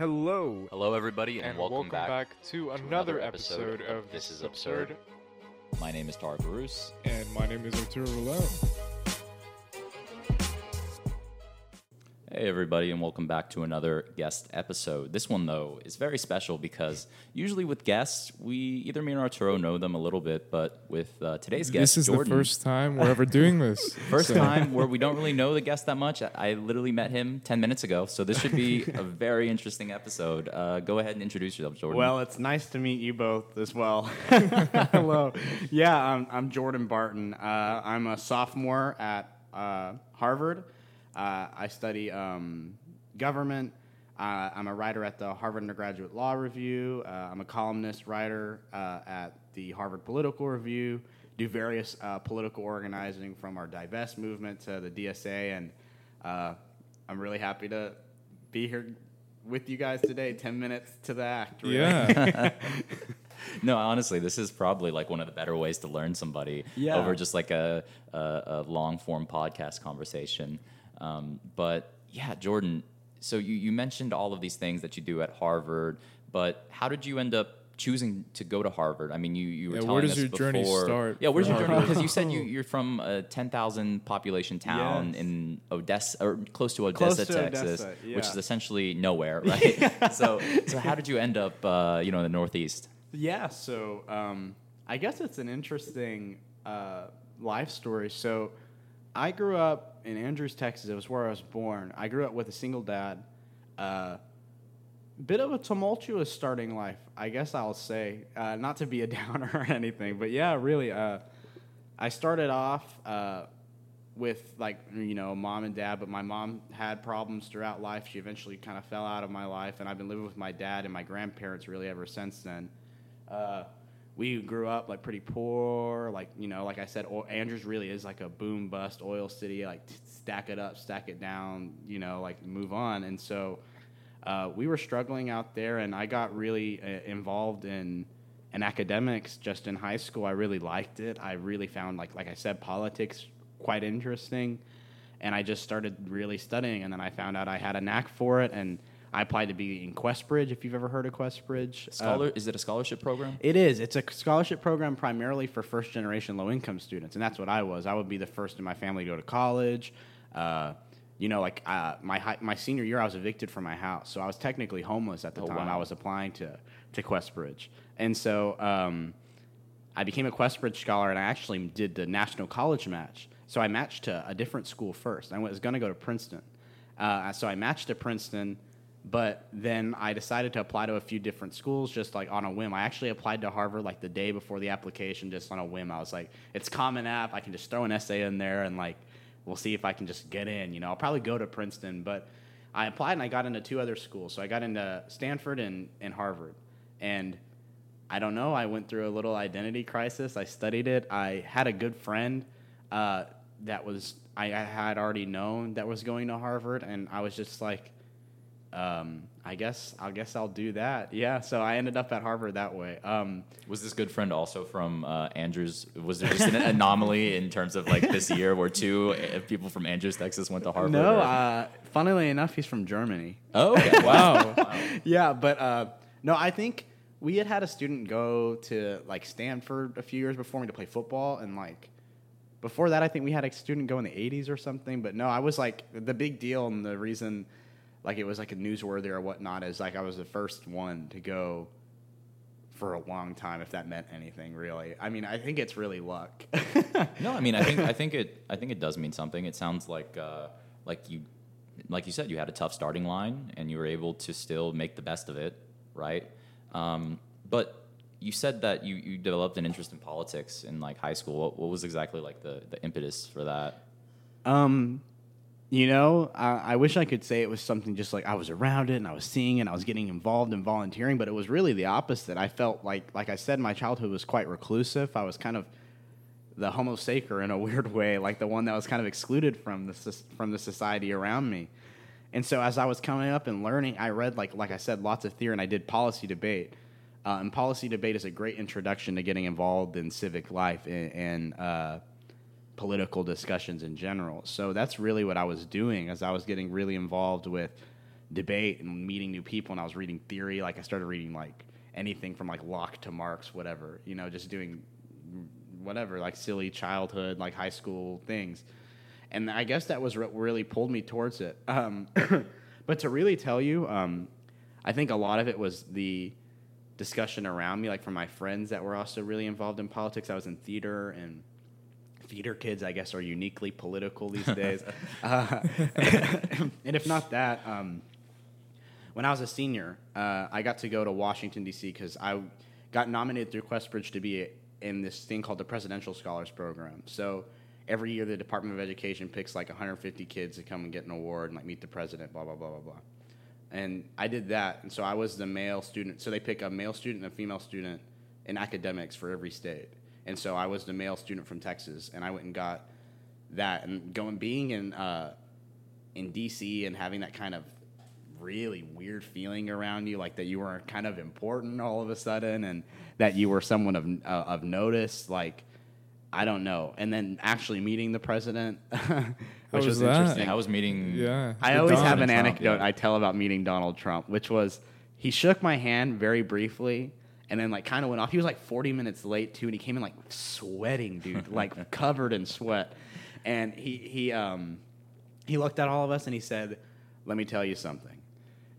Hello. Hello, everybody, and welcome back to another episode of This Is Absurd. My name is Tar Bruce. And my name is Arturo Roule. Hey, everybody, and welcome back to another guest episode. This one, though, is very special because usually with guests, either me and Arturo know them a little bit, but with today's guest, Jordan, the first time we're ever doing this. First time where we don't really know the guest that much. I literally met him 10 minutes ago, so this should be a very interesting episode. Go ahead and introduce yourself, Jordan. Well, it's nice to meet you both as well. Hello. Yeah, I'm Jordan Barton. I'm a sophomore at Harvard. I study government. I'm a writer at the Harvard Undergraduate Law Review. I'm a columnist writer at the Harvard Political Review. Do various political organizing from our divest movement to the DSA, and I'm really happy to be here with you guys today. 10 minutes to the act. Really. Yeah. No, honestly, this is probably like one of the better ways to learn somebody over just like a long form podcast conversation. But yeah, Jordan, so you mentioned all of these things that you do at Harvard, but how did you end up choosing to go to Harvard? I mean, you were telling us where does your journey start? Yeah, where's your journey? Because you said you're from a 10,000 population town in Odessa, or close to Texas, Odessa, which is essentially nowhere, right? So how did you end up, in the Northeast? Yeah, so I guess it's an interesting life story. So I grew up in Andrews, Texas. It was where I was born. I grew up with a single dad. Bit of a tumultuous starting life, I guess I'll say. Not to be a downer or anything, but yeah, really. I started off with mom and dad, but my mom had problems throughout life. She eventually kind of fell out of my life, and I've been living with my dad and my grandparents really ever since then. We grew up like pretty poor, like I said, Andrews really is like a boom bust oil city, like stack it up, stack it down, like move on. And so we were struggling out there, and I got really involved in academics just in high school. I really liked it. I really found like I said, politics quite interesting, and I just started really studying, and then I found out I had a knack for it, and I applied to be in QuestBridge, if you've ever heard of QuestBridge. Is it a scholarship program? It is. It's a scholarship program primarily for first-generation low-income students, and that's what I was. I would be the first in my family to go to college. My senior year, I was evicted from my house, so I was technically homeless at the time. Wow. I was applying to QuestBridge. And so I became a QuestBridge scholar, and I actually did the national college match. So I matched to a different school first. I was going to go to Princeton. So I matched to Princeton. But then I decided to apply to a few different schools just like on a whim. I actually applied to Harvard like the day before the application, just on a whim. I was like, it's Common App. I can just throw an essay in there and like we'll see if I can just get in. I'll probably go to Princeton. But I applied and I got into two other schools. So I got into Stanford and Harvard. And I don't know. I went through a little identity crisis. I studied it. I had a good friend that was I had already known that was going to Harvard. And I was just like, I guess I'll do that. Yeah, so I ended up at Harvard that way. Was this good friend also from Andrews? Was there just an anomaly in terms of like this year where two people from Andrews, Texas went to Harvard? No, funnily enough, he's from Germany. Oh, okay. Wow. Yeah, but no, I think we had a student go to like Stanford a few years before me to play football, and like before that, I think we had a student go in the 80s or something. But no, I was like the big deal, and the reason like it was like a newsworthy or whatnot is like I was the first one to go for a long time, if that meant anything really. I mean, I think it's really luck. No, I mean, I think it does mean something. It sounds like you said, you had a tough starting line and you were able to still make the best of it, right? But you said that you developed an interest in politics in like high school. What was exactly like the impetus for that? I wish I could say it was something just like I was around it and I was seeing it and I was getting involved in volunteering, but it was really the opposite. I felt like I said, my childhood was quite reclusive. I was kind of the homo sacer in a weird way, like the one that was kind of excluded from the society around me. And so as I was coming up and learning, I read, like I said, lots of theory, and I did policy debate. And policy debate is a great introduction to getting involved in civic life and political discussions in general. So that's really what I was doing, as I was getting really involved with debate and meeting new people, and I was reading theory. Like, I started reading, like, anything from, like, Locke to Marx, whatever, you know, just doing whatever, like, silly childhood, like, high school things. And I guess that was what really pulled me towards it. But to really tell you, I think a lot of it was the discussion around me, like, from my friends that were also really involved in politics. I was in theater, and theater kids, I guess, are uniquely political these days. And if not that, when I was a senior, I got to go to Washington, D.C., because I got nominated through QuestBridge to be in this thing called the Presidential Scholars Program. So every year the Department of Education picks like 150 kids to come and get an award and like meet the president, blah, blah, blah, blah, blah. And I did that, and so I was the male student. So they pick a male student and a female student in academics for every state. And so I was the male student from Texas, and I went and got that. And being in D.C. and having that kind of really weird feeling around you, like that you were kind of important all of a sudden, and that you were someone of notice, like, I don't know. And then actually meeting the president, which was interesting. I was meeting. Yeah. I always have an anecdote I tell about meeting Donald Trump, which was he shook my hand very briefly and then like kind of went off. He was like 40 minutes late too, and he came in like sweating, dude, like covered in sweat. And he looked at all of us and he said, "Let me tell you something.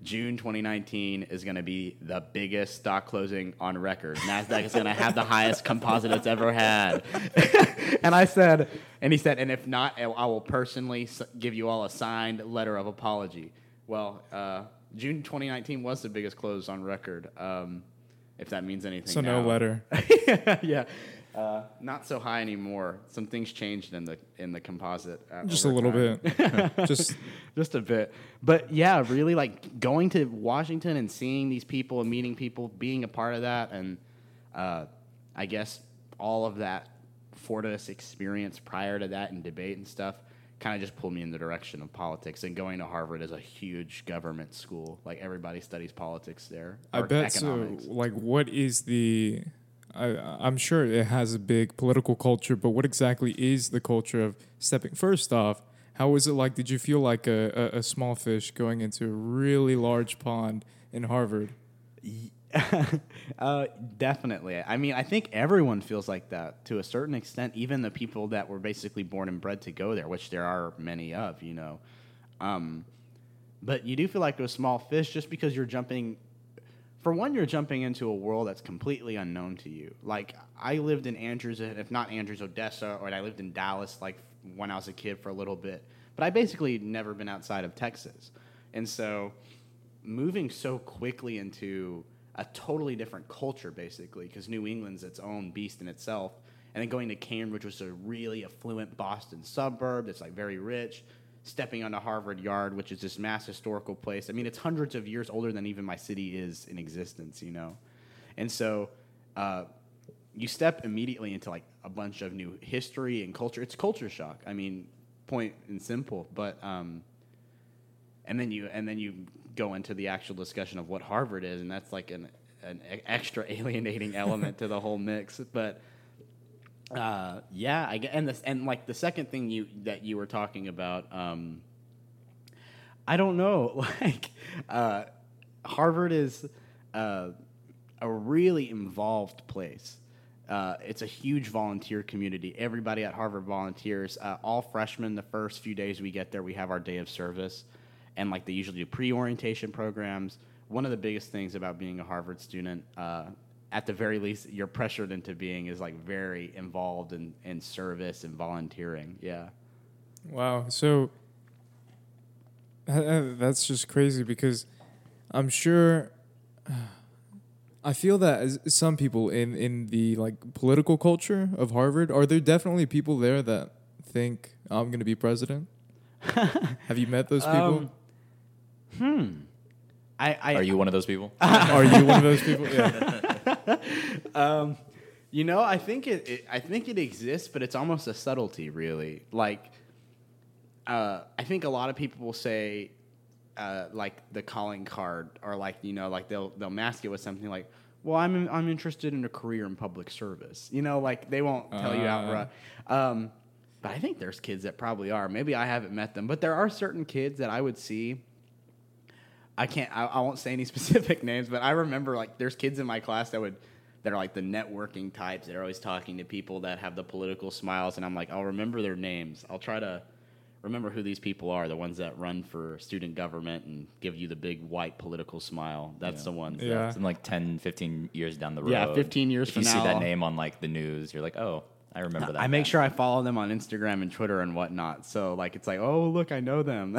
June 2019 is going to be the biggest stock closing on record. NASDAQ is going to have the highest composite it's ever had." And I said, and he said, "And if not, I will personally give you all a signed letter of apology." Well, June 2019 was the biggest close on record, if that means anything. So now. No letter. Yeah. Not so high anymore. Some things changed in the composite. Just a little bit. Just a bit. But yeah, really like going to Washington and seeing these people and meeting people, being a part of that, and I guess all of that Fortis experience prior to that and debate and stuff kind of just pulled me in the direction of politics. And going to Harvard is a huge government school. Like everybody studies politics there. I bet economics. So. Like, what is the... I'm sure it has a big political culture, but what exactly is the culture of stepping? First off, how was it like? Did you feel like a small fish going into a really large pond in Harvard? Definitely. I mean, I think everyone feels like that to a certain extent, even the people that were basically born and bred to go there, which there are many of, you know. But you do feel like a small fish just because you're jumping... For one, you're jumping into a world that's completely unknown to you. Like, I lived in Andrews, if not Andrews, Odessa, or I lived in Dallas, like, when I was a kid for a little bit. But I basically never been outside of Texas. And so moving so quickly into a totally different culture, basically, because New England's its own beast in itself. And then going to Cambridge, which was a really affluent Boston suburb that's, like, very rich. Stepping onto Harvard Yard, which is this mass historical place. I mean, it's hundreds of years older than even my city is in existence, you know? And so you step immediately into, like, a bunch of new history and culture. It's culture shock. I mean, point and simple. But and then you go into the actual discussion of what Harvard is, and that's, like, an extra alienating element to the whole mix. But... the second thing that you were talking about, I don't know, like, Harvard is a really involved place. It's a huge volunteer community. Everybody at Harvard volunteers. All freshmen, the first few days we get there, we have our day of service, and like they usually do pre-orientation programs. One of the biggest things about being a Harvard student, at the very least, you're pressured into being is like very involved in service and volunteering. Yeah. Wow. So that's just crazy because I'm sure I feel that as some people in the like political culture of Harvard, are there definitely people there that think I'm going to be president? Have you met those people? Are you one of those people? Are you one of those people? Yeah. You know, I think it exists, but it's almost a subtlety, really. Like, I think a lot of people will say, like the calling card, or like, you know, like they'll mask it with something like, "Well, I'm interested in a career in public service." You know, like they won't tell you outright. But I think there's kids that probably are. Maybe I haven't met them, but there are certain kids that I would see I won't say any specific names, but I remember, like, there's kids in my class that are like the networking types that are always talking to people that have the political smiles, and I'm like, I'll remember their names. I'll try to remember who these people are, the ones that run for student government and give you the big white political smile. That's the ones. Yeah. That's in like 10, 15 years down the road. Yeah, 15 years from now. If you see that name on like the news, you're like, oh, I remember that. I make sure I follow them on Instagram and Twitter and whatnot. So like, it's like, oh, look, I know them.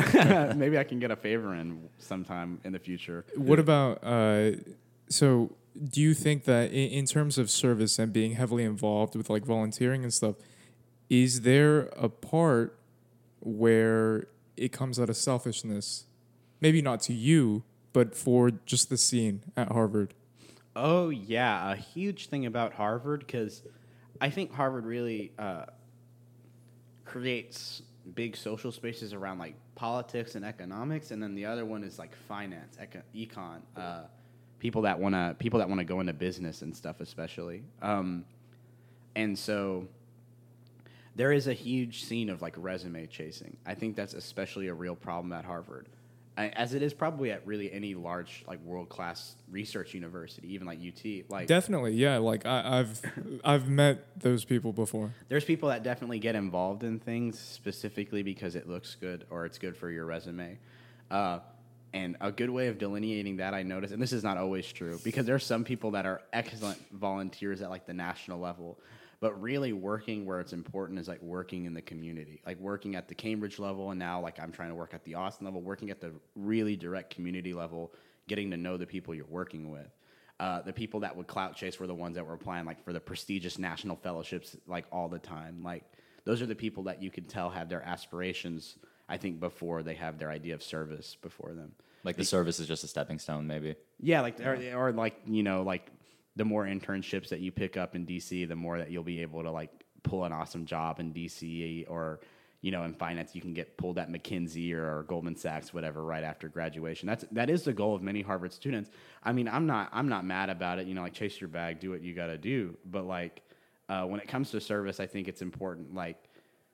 Maybe I can get a favor in sometime in the future. What about, so do you think that in terms of service and being heavily involved with like volunteering and stuff, is there a part where it comes out of selfishness? Maybe not to you, but for just the scene at Harvard. Oh, yeah. A huge thing about Harvard, because I think Harvard really creates big social spaces around like politics and economics, and then the other one is like finance, econ, people that want to go into business and stuff, especially. And so there is a huge scene of like resume chasing. I think that's especially a real problem at Harvard, as it is probably at really any large like world class research university, even like UT. Like definitely, yeah. Like I've met those people before. There's people that definitely get involved in things specifically because it looks good or it's good for your resume. And a good way of delineating that, I noticed, and this is not always true, because there are some people that are excellent volunteers at like the national level, but really working where it's important is like working in the community, like working at the Cambridge level, and now like I'm trying to work at the Austin level, working at the really direct community level, getting to know the people you're working with. The people that would clout chase were the ones that were applying like for the prestigious national fellowships like all the time. Like those are the people that you could tell have their aspirations, I think, before they have their idea of service before them. Like the service is just a stepping stone, maybe. Yeah, like or like, you know, like the more internships that you pick up in DC, the more that you'll be able to like pull an awesome job in DC, or, you know, in finance, you can get pulled at McKinsey or Goldman Sachs, whatever, right after graduation. That is the goal of many Harvard students. I mean, I'm not mad about it, you know, like chase your bag, do what you got to do. But like when it comes to service, I think it's important, like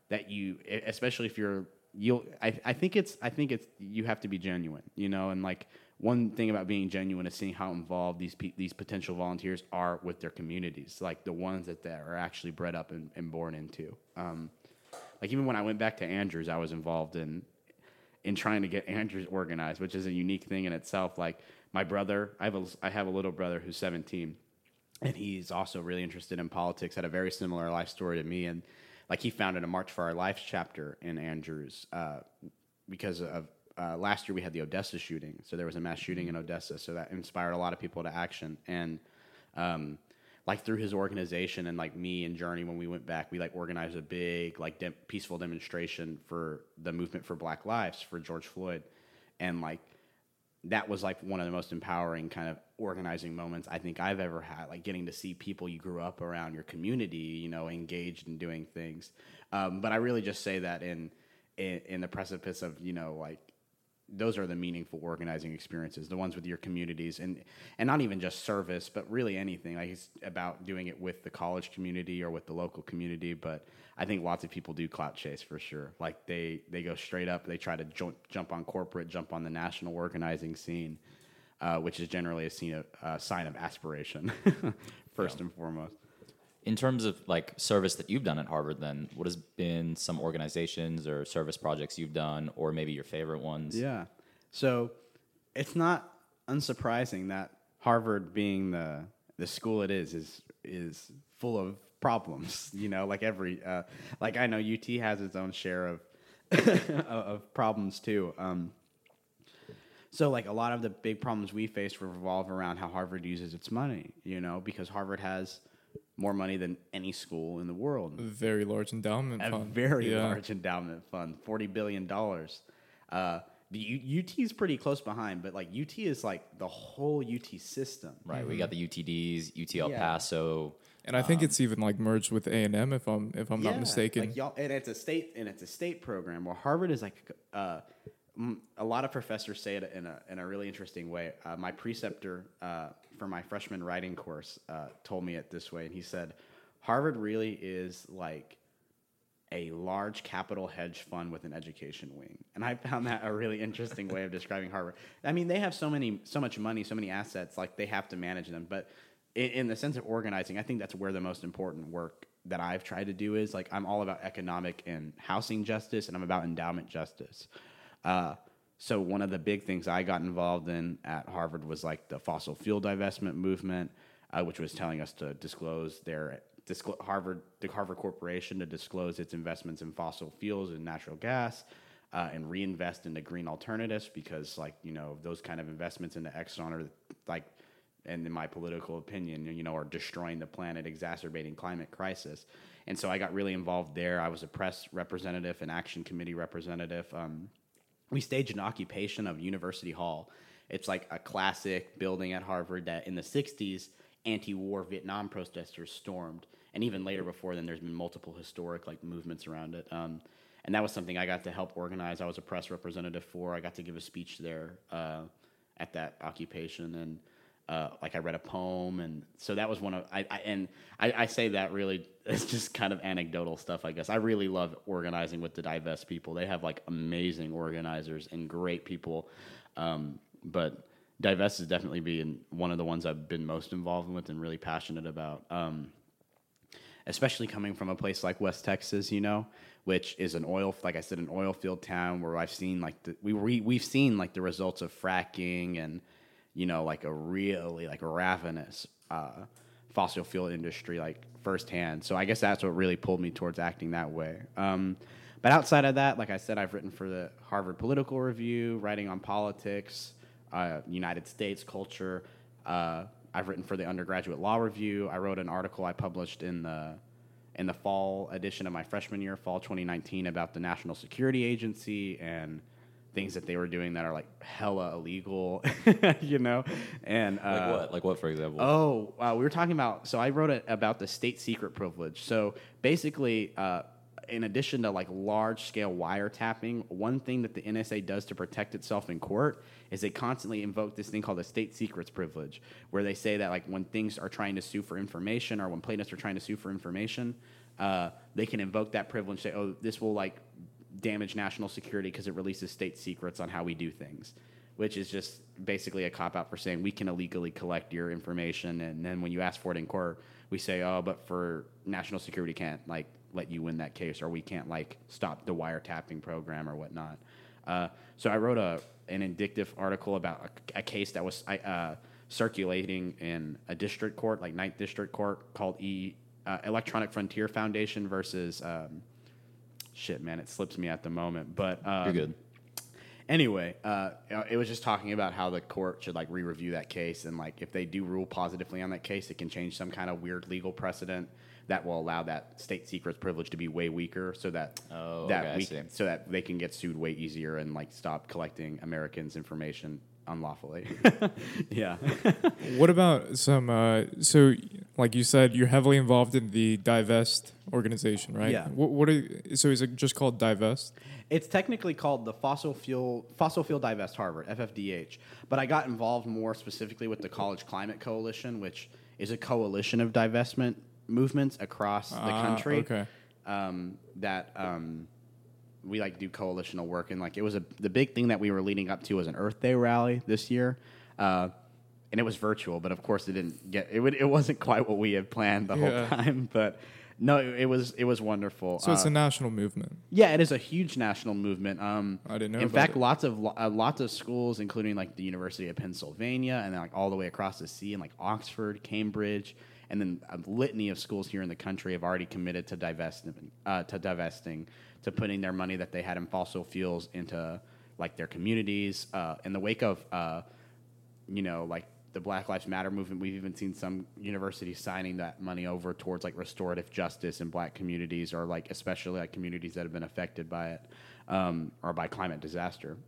that you, especially if you're, I think you have to be genuine, you know, and like one thing about being genuine is seeing how involved these potential volunteers are with their communities, like the ones that they are actually bred up and born into. Like even when I went back to Andrews, I was involved in trying to get Andrews organized, which is a unique thing in itself. Like my brother, I have a little brother who's 17, and he's also really interested in politics, had a very similar life story to me, and like he founded a March for Our Lives chapter in Andrews because of last year we had the Odessa shooting. So there was a mass shooting in Odessa. So that inspired a lot of people to action. And like through his organization and like me and Journey, when we went back, we like organized a big like peaceful demonstration for the movement for Black Lives for George Floyd. And like that was like one of the most empowering kind of organizing moments I think I've ever had, like getting to see people you grew up around, your community, you know, engaged in doing things. But I really just say that in the precipice of, you know, like those are the meaningful organizing experiences, the ones with your communities and not even just service, but really anything. Like it's about doing it with the college community or with the local community. But I think lots of people do clout chase for sure. Like they go straight up. They try to jump on corporate, jump on the national organizing scene, which is generally a sign of aspiration first and foremost. In terms of like service that you've done at Harvard, then what has been some organizations or service projects you've done, or maybe your favorite ones? Yeah, so it's not unsurprising that Harvard, being the school it is full of problems. You know, like every like I know UT has its own share of of problems too. So like a lot of the big problems we face revolve around how Harvard uses its money. You know, because Harvard has more money than any school in the world. A very large endowment fund. Large endowment fund, $40 billion. The UT is pretty close behind, but like UT is like the whole UT system. Right, mm-hmm. We got the UTDs, UT El Paso. And I think it's even like merged with A&M if I'm not mistaken. Like it's a state program. Well, Harvard is like a lot of professors say it in a really interesting way. My preceptor for my freshman writing course told me it this way, and he said Harvard really is like a large capital hedge fund with an education wing. And I found that a really interesting way of describing Harvard. I mean, they have so much money, so many assets, like they have to manage them. But in the sense of organizing, I think that's where the most important work that I've tried to do is, like, I'm all about economic and housing justice, and I'm about endowment justice. So one of the big things I got involved in at Harvard was, like, the fossil fuel divestment movement, which was telling us to disclose the Harvard Corporation to disclose its investments in fossil fuels and natural gas, and reinvest into green alternatives, because, like, you know, those kind of investments into Exxon are, like, and in my political opinion, you know, are destroying the planet, exacerbating climate crisis. And so I got really involved there. I was a press representative and action committee representative. We staged an occupation of University Hall. It's like a classic building at Harvard that in the 60s, anti-war Vietnam protesters stormed. And even later before then, there's been multiple historic, like, movements around it. And that was something I got to help organize. I was a press representative for. I got to give a speech there at that occupation. And like, I read a poem, and so that was one of I say that really it's just kind of anecdotal stuff, I guess. I really love organizing with the divest people. They have, like, amazing organizers and great people, but divest has definitely been one of the ones I've been most involved with and really passionate about, especially coming from a place like West Texas, you know, which is an oil field town where I've seen, like, we've seen, like, the results of fracking and, you know, like, a really, like, ravenous fossil fuel industry, like, firsthand. So I guess that's what really pulled me towards acting that way. But outside of that, like I said, I've written for the Harvard Political Review, writing on politics, United States culture. I've written for the Undergraduate Law Review. I wrote an article I published in the fall edition of my freshman year, fall 2019, about the National Security Agency and things that they were doing that are, like, hella illegal, you know? And Like what, for example? Oh, we were talking about... So I wrote about the state secret privilege. So basically, in addition to, like, large-scale wiretapping, one thing that the NSA does to protect itself in court is they constantly invoke this thing called the state secrets privilege, where they say that, like, when things are trying to sue for information or when plaintiffs are trying to sue for information, they can invoke that privilege, say, oh, this will, like... damage national security because it releases state secrets on how we do things, which is just basically a cop-out for saying we can illegally collect your information, and then when you ask for it in court, we say, oh, but for national security can't, like, let you win that case, or we can't, like, stop the wiretapping program or whatnot. So I wrote an indictive article about a case that was circulating in a district court, like 9th District Court, called Electronic Frontier Foundation versus... shit, man, it slips me at the moment, but you're good. Anyway, it was just talking about how the court should, like, re-review that case, and, like, if they do rule positively on that case, it can change some kind of weird legal precedent that will allow that state secrets privilege to be way weaker, so that so that they can get sued way easier and, like, stop collecting Americans' information unlawfully. Yeah. What about some so, like you said, you're heavily involved in the divest organization, right? Yeah. So is it just called divest? It's technically called the Fossil Fuel Divest Harvard, FFDH, but I got involved more specifically with the College Climate Coalition, which is a coalition of divestment movements across the country. Okay. We, like, do coalitional work, and, like, it was the big thing that we were leading up to was an Earth Day rally this year, and it was virtual, but of course it wasn't quite what we had planned the whole time, but no, it was wonderful. So it's a national movement. Yeah, it is a huge national movement. I didn't know. In fact, lots of schools, including, like, the University of Pennsylvania, and then, like, all the way across the sea, and, like, Oxford, Cambridge, and then a litany of schools here in the country have already committed to divesting, to putting their money that they had in fossil fuels into, like, their communities. In the wake of, you know, like, the Black Lives Matter movement, we've even seen some universities signing that money over towards, like, restorative justice in black communities, or, like, especially, like, communities that have been affected by it, or by climate disaster.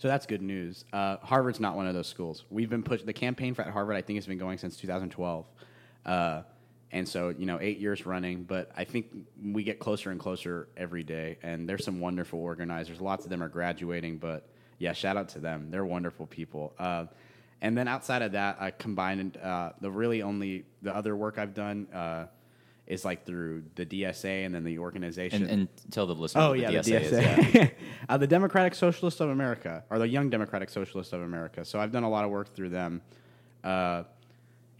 So that's good news. Harvard's not one of those schools. We've been the campaign for at Harvard, I think, has been going since 2012. And so, you know, 8 years running, but I think we get closer and closer every day, and there's some wonderful organizers. Lots of them are graduating, but, yeah, shout out to them. They're wonderful people. And then outside of that, I combined the other work I've done is like through the DSA and then the organization. And tell the listener the DSA is. Yeah. The Democratic Socialists of America, or the Young Democratic Socialists of America. So I've done a lot of work through them,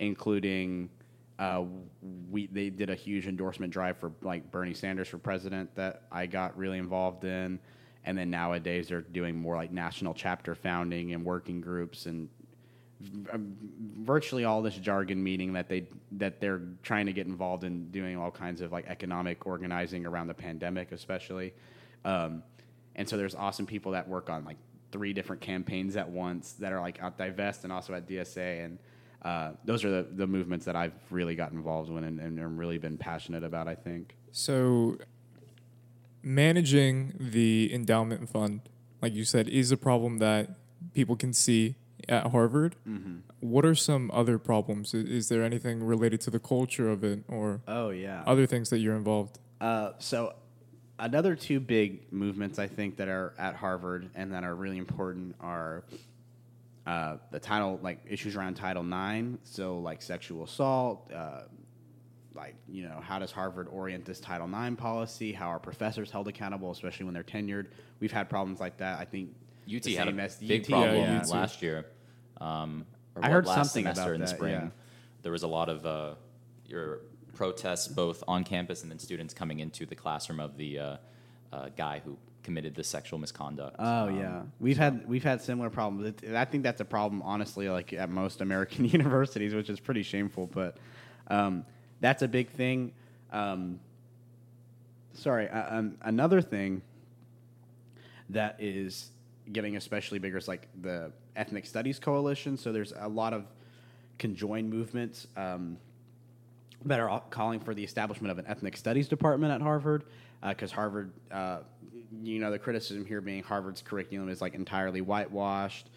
including... They did a huge endorsement drive for like Bernie Sanders for president that I got really involved in, and then nowadays they're doing more like national chapter founding and working groups and virtually all this jargon meeting that they're trying to get involved in, doing all kinds of like economic organizing around the pandemic especially, and so there's awesome people that work on like three different campaigns at once that are like at Divest and also at DSA, and those are the movements that I've really got involved in and really been passionate about, I think. So managing the endowment fund, like you said, is a problem that people can see at Harvard. Mm-hmm. What are some other problems? Is there anything related to the culture of it or other things that you're involved? So another two big movements, I think, that are at Harvard and that are really important are... the title, like issues around Title IX, so like sexual assault, like, you know, how does Harvard orient this Title IX policy? How are professors held accountable, especially when they're tenured? We've had problems like that. I think UT had a big problem last year. I heard something about that in the spring. Yeah. There was a lot of your protests, both on campus and then students coming into the classroom of the guy who committed the sexual misconduct. We've had similar problems. I think that's a problem, honestly, like at most American universities, which is pretty shameful, but that's a big thing. Another thing that is getting especially bigger is like the Ethnic Studies Coalition. So there's a lot of conjoined movements that are calling for the establishment of an Ethnic Studies department at Harvard, because Harvard... the criticism here being Harvard's curriculum is like entirely whitewashed.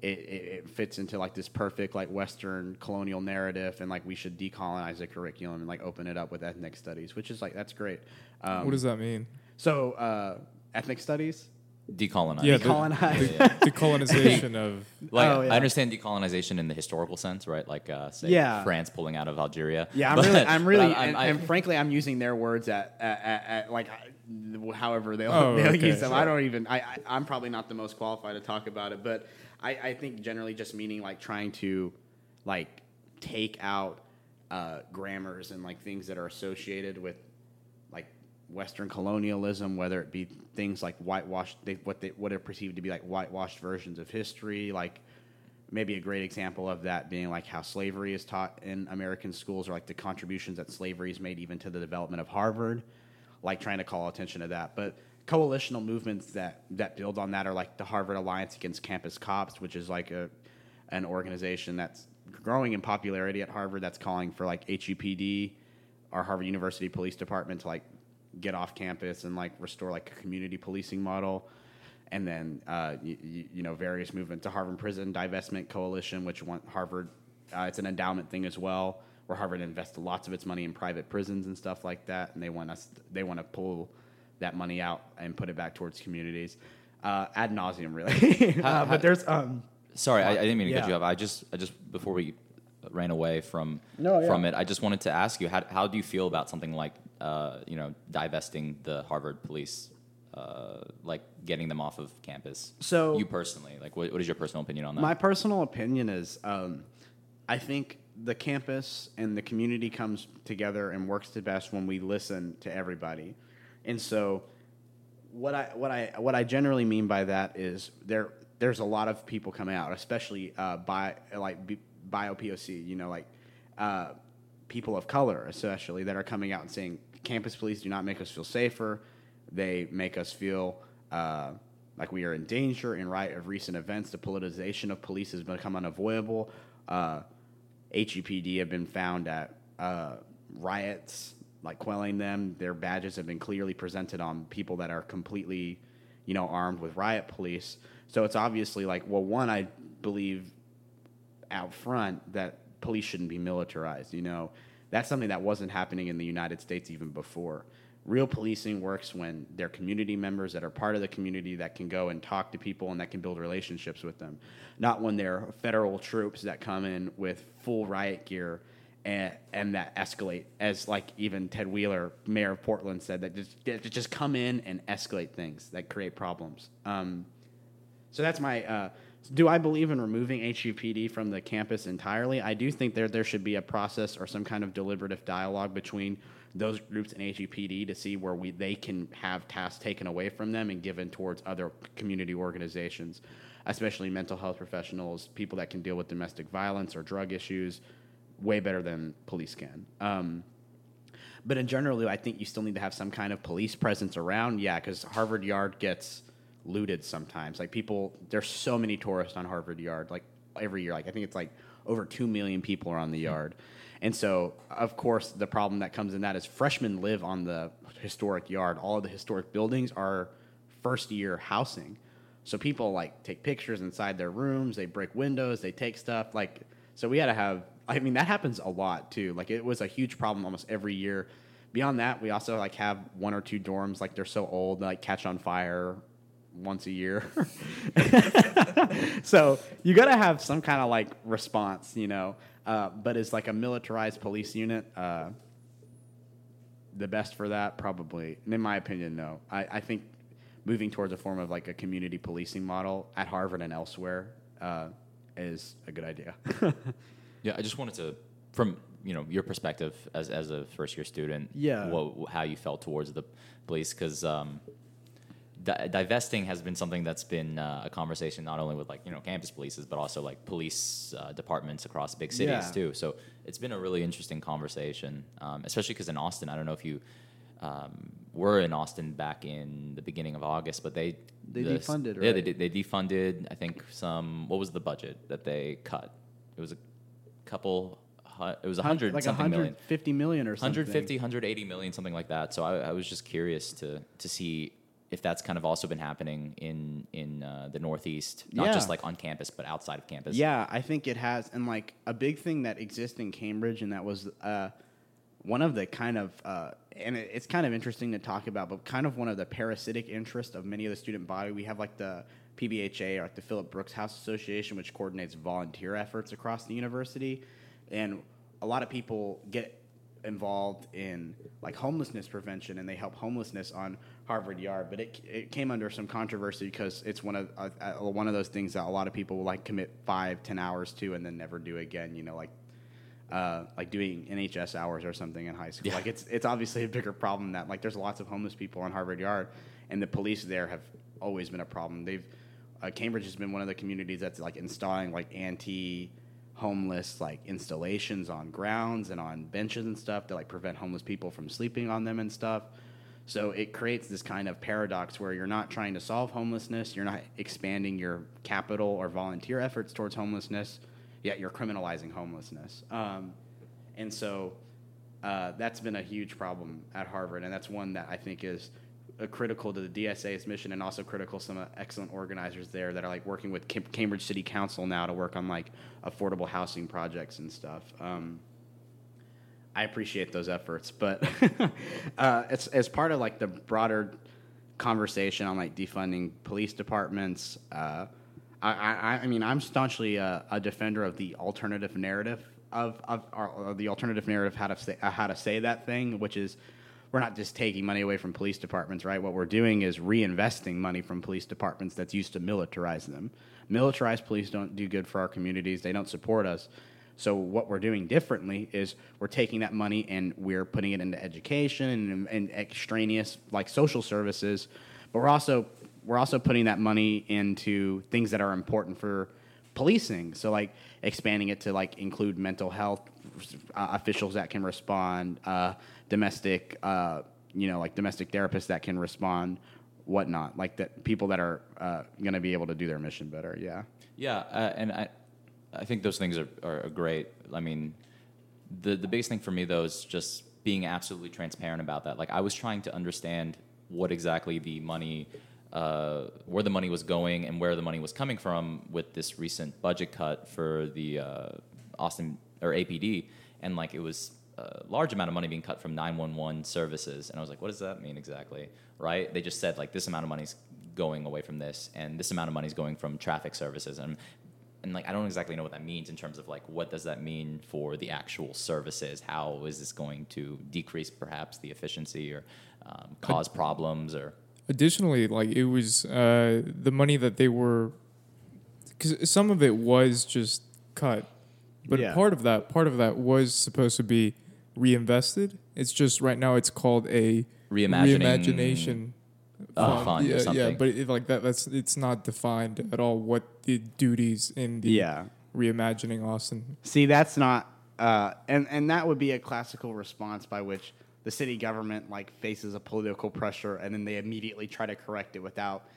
It fits into like this perfect like Western colonial narrative, and like we should decolonize the curriculum and like open it up with ethnic studies, which is like that's great. What does that mean? So ethnic studize? Decolonize. Yeah, decolonization of... Like, I understand decolonization in the historical sense, right? Like, France pulling out of Algeria. Yeah, I'm frankly, I'm using their words at like, however they'll use them. Sure. I'm probably not the most qualified to talk about it, but I think generally just meaning, like, trying to, like, take out grammars and, like, things that are associated with Western colonialism, whether it be things like whitewashed, what are perceived to be like whitewashed versions of history, like maybe a great example of that being like how slavery is taught in American schools, or like the contributions that slavery has made even to the development of Harvard, like trying to call attention to that. But coalitional movements that build on that are like the Harvard Alliance Against Campus Cops, which is like an organization that's growing in popularity at Harvard that's calling for like HUPD or Harvard University Police Department to like get off campus and like restore like a community policing model, and then various movements, the Harvard Prison Divestment Coalition, which want Harvard. It's an endowment thing as well, where Harvard invests lots of its money in private prisons and stuff like that, and they want to pull that money out and put it back towards communities, ad nauseum, really. But there's I didn't mean to cut you off. I just before we ran away from it, I just wanted to ask you, how do you feel about something like divesting the Harvard police, like getting them off of campus? So you personally, like, what is your personal opinion on that? My personal opinion is, I think the campus and the community comes together and works the best when we listen to everybody. And so what I generally mean by that is there's a lot of people coming out, especially BioPOC, people of color, especially, that are coming out and saying campus police do not make us feel safer. They make us feel like we are in danger. In light of recent events, the politicization of police has become unavoidable. HUPD have been found at riots, like quelling them. Their badges have been clearly presented on people that are completely, armed with riot police. So it's obviously like, well, one, I believe out front that police shouldn't be militarized. That's something that wasn't happening in the United States even before. Real policing works when they're community members that are part of the community that can go and talk to people and that can build relationships with them, not when they're federal troops that come in with full riot gear and that escalate, as like even Ted Wheeler, mayor of Portland, said, that just come in and escalate things that create problems. So that's my. Do I believe in removing HUPD from the campus entirely? I do think there should be a process or some kind of deliberative dialogue between those groups and HUPD to see where they can have tasks taken away from them and given towards other community organizations, especially mental health professionals, people that can deal with domestic violence or drug issues, way better than police can. But in general, I think you still need to have some kind of police presence around. Yeah, because Harvard Yard gets looted sometimes. Like people, there's so many tourists on Harvard Yard. Like every year, like I think it's like over 2 million people are on the yard. And so, of course, the problem that comes in that is freshmen live on the historic yard. All of the historic buildings are first-year housing. So people, like, take pictures inside their rooms. They break windows. They take stuff. Like, so we had to have – I mean, that happens a lot, too. Like, it was a huge problem almost every year. Beyond that, we also, like, have one or two dorms. Like, they're so old, they, like, catch on fire once a year. So you got to have some kind of, like, response, you know. But is like a militarized police unit the best for that? Probably. In my opinion, no. I think moving towards a form of like a community policing model at Harvard and elsewhere is a good idea. Yeah, I just wanted to, from your perspective as a first-year student, how you felt towards the police, because divesting has been something that's been a conversation not only with campus polices, but also like police departments across big cities too. So it's been a really interesting conversation, especially because in Austin, I don't know if you were in Austin back in the beginning of August, but they defunded, right? Yeah, they defunded. I think what was the budget that they cut? It was $100 million. $150 million or something. $180 million, something like that. So I was just curious to see if that's kind of also been happening in the Northeast, not just like on campus, but outside of campus. Yeah, I think it has. And like a big thing that exists in Cambridge, and that was one of the kind of, and it's kind of interesting to talk about, but kind of one of the parasitic interests of many of the student body. We have like the PBHA, or like the Philip Brooks House Association, which coordinates volunteer efforts across the university. And a lot of people get involved in like homelessness prevention, and they help homelessness on Harvard Yard, but it came under some controversy because it's one of those things that a lot of people will like commit 5-10 hours to and then never do again. Like doing NHS hours or something in high school. Yeah. Like it's obviously a bigger problem that like there's lots of homeless people on Harvard Yard, and the police there have always been a problem. They've Cambridge has been one of the communities that's like installing like anti-homeless like installations on grounds and on benches and stuff to like prevent homeless people from sleeping on them and stuff. So it creates this kind of paradox where you're not trying to solve homelessness, you're not expanding your capital or volunteer efforts towards homelessness, yet you're criminalizing homelessness. And so that's been a huge problem at Harvard, and that's one that I think is critical to the DSA's mission, and also critical to some excellent organizers there that are like working with Cambridge City Council now to work on like affordable housing projects and stuff. I appreciate those efforts, but it's as part of like the broader conversation on like defunding police departments. I mean, I'm staunchly a defender of the alternative narrative of the alternative narrative how to say that thing, which is we're not just taking money away from police departments, right? What we're doing is reinvesting money from police departments that's used to militarize them. Militarized police don't do good for our communities. They don't support us. So what we're doing differently is we're taking that money and we're putting it into education and extraneous like social services, but we're also putting that money into things that are important for policing. So like expanding it to like include mental health officials that can respond, domestic like domestic therapists that can respond, whatnot, like that people that are going to be able to do their mission better. And I think those things are great. I mean, the biggest thing for me, though, is just being absolutely transparent about that. Like, I was trying to understand what exactly the money, where the money was going and where the money was coming from with this recent budget cut for the Austin, or APD, and, like, it was a large amount of money being cut from 911 services. And I was like, what does that mean exactly, right? They just said, like, this amount of money's going away from this, and this amount of money's going from traffic services. And And like, I don't exactly know what that means in terms of like, what does that mean for the actual services? How is this going to decrease perhaps the efficiency or cause problems? Or additionally, like it was the money that they were, because some of it was just cut, but yeah. part of that was supposed to be reinvested. It's just right now it's called a reimagination fund or something. Yeah, but it, like that's it's not defined at all what the duties in the reimagining Austin. See, that's not and that would be a classical response by which the city government like faces a political pressure and then they immediately try to correct it without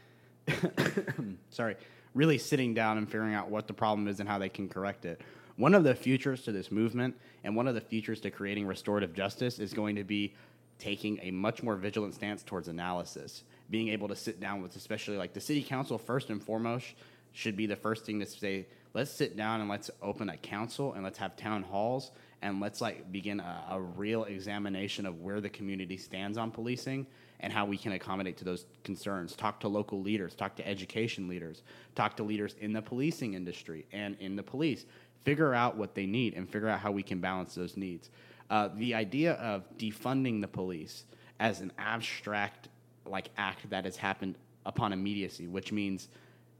really sitting down and figuring out what the problem is and how they can correct it. One of the futures to this movement and one of the futures to creating restorative justice is going to be taking a much more vigilant stance towards analysis, being able to sit down with, especially like the city council first and foremost, should be the first thing to say, let's sit down and let's open a council and let's have town halls and let's like begin a real examination of where the community stands on policing and how we can accommodate to those concerns. Talk to local leaders, talk to education leaders, talk to leaders in the policing industry and in the police. Figure out what they need and figure out how we can balance those needs. The idea of defunding the police as an abstract like act that has happened upon immediacy, which means,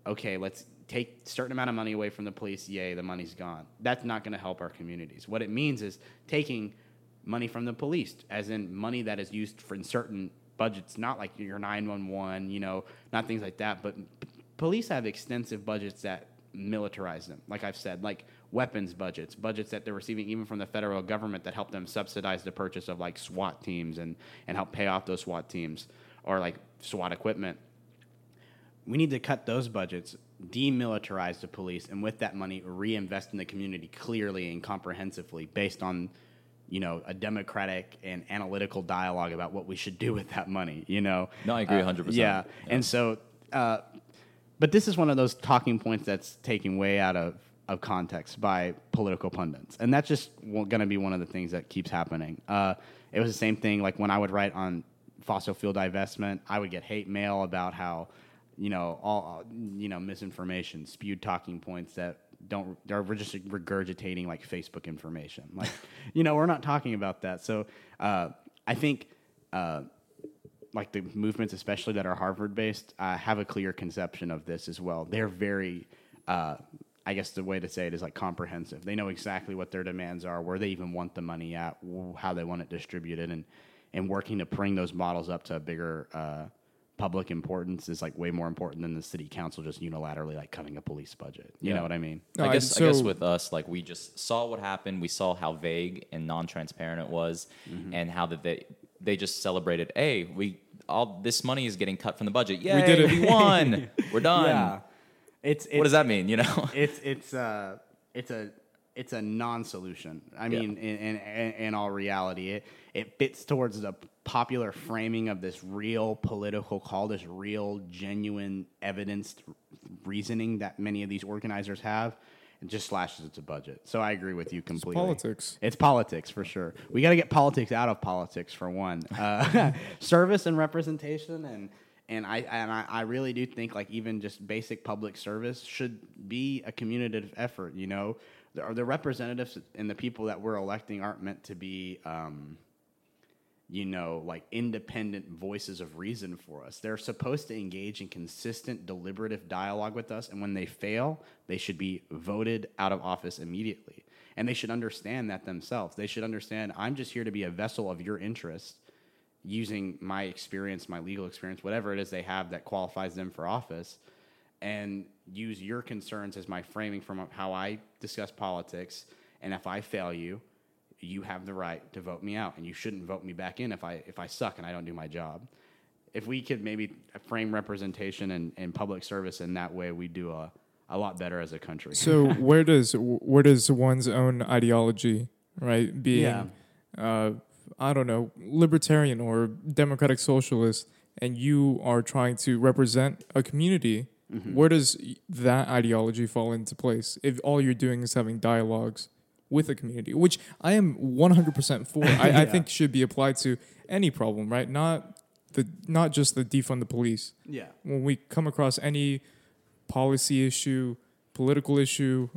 okay, let's take a certain amount of money away from the police, yay, the money's gone. That's not going to help our communities. What it means is taking money from the police, as in money that is used for in certain budgets, not like your 911, you know, not things like that, but police have extensive budgets that militarize them, like I've said, like weapons budgets, budgets that they're receiving even from the federal government that help them subsidize the purchase of like SWAT teams and help pay off those SWAT teams or like SWAT equipment. We need to cut those budgets, demilitarize the police, and with that money reinvest in the community clearly and comprehensively based on, you know, a democratic and analytical dialogue about what we should do with that money, you know? No, I agree 100%. Yeah. And so, but this is one of those talking points that's taken way out of context by political pundits. And that's just going to be one of the things that keeps happening. It was the same thing, like when I would write on fossil fuel divestment, I would get hate mail about how, you know, all, you know, misinformation, spewed talking points that we're just regurgitating like Facebook information. Like, you know, we're not talking about that. So I think like the movements, especially that are Harvard based, have a clear conception of this as well. They're very, I guess the way to say it is like comprehensive. They know exactly what their demands are, where they even want the money at, how they want it distributed, and working to bring those models up to a bigger public importance is like way more important than the city council just unilaterally like cutting a police budget. You know what I mean? No, I guess with us, like we just saw what happened. We saw how vague and non-transparent it was, and how that they just celebrated, hey, all this money is getting cut from the budget. Yay, we did it. We won. We're done. Yeah. What does that mean? You know, it's a non-solution. I mean, in all reality, it fits towards the popular framing of this real political call, this real genuine evidenced reasoning that many of these organizers have, and just slashes its budget. So I agree with you completely. It's politics. It's politics for sure. We got to get politics out of politics for one. Service and representation and. And I really do think like even just basic public service should be a communitative effort. You know, the representatives and the people that we're electing aren't meant to be, you know, like independent voices of reason for us. They're supposed to engage in consistent, deliberative dialogue with us. And when they fail, they should be voted out of office immediately. And they should understand that themselves. They should understand I'm just here to be a vessel of your interests, using my experience, my legal experience, whatever it is they have that qualifies them for office, and use your concerns as my framing from how I discuss politics. And if I fail you, you have the right to vote me out, and you shouldn't vote me back in if I suck and I don't do my job. If we could maybe frame representation and public service in that way, we do a lot better as a country. So where does one's own ideology, right, being... Yeah. I don't know, libertarian or democratic socialist, and you are trying to represent a community, where does that ideology fall into place if all you're doing is having dialogues with a community, which I am 100% for. I think should be applied to any problem, right? Not just the defund the police. Yeah. When we come across any policy issue, political issue,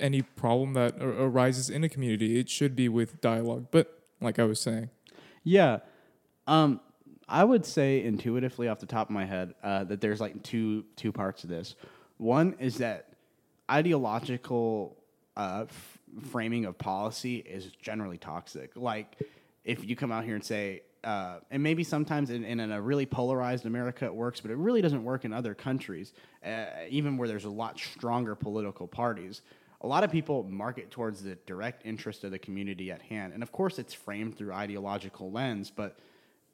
any problem that arises in a community, it should be with dialogue. But like I was saying. Yeah. I would say intuitively off the top of my head that there's like two parts to this. One is that ideological framing of policy is generally toxic. Like if you come out here and say, and maybe sometimes in a really polarized America it works, but it really doesn't work in other countries, even where there's a lot stronger political parties. A lot of people market towards the direct interest of the community at hand. And of course it's framed through ideological lens, but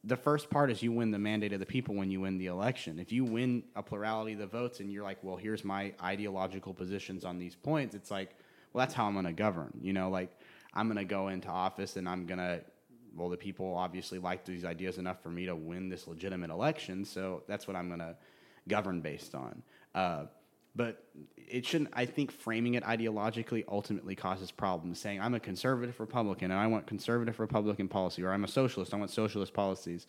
the first part is you win the mandate of the people when you win the election. If you win a plurality of the votes and you're like, well, here's my ideological positions on these points, it's like, well, that's how I'm going to govern. You know, like I'm going to go into office and I'm going to, well, the people obviously like these ideas enough for me to win this legitimate election, so that's what I'm going to govern based on. But it shouldn't, I think framing it ideologically ultimately causes problems. Saying I'm a conservative Republican and I want conservative Republican policy, or I'm a socialist, I want socialist policies.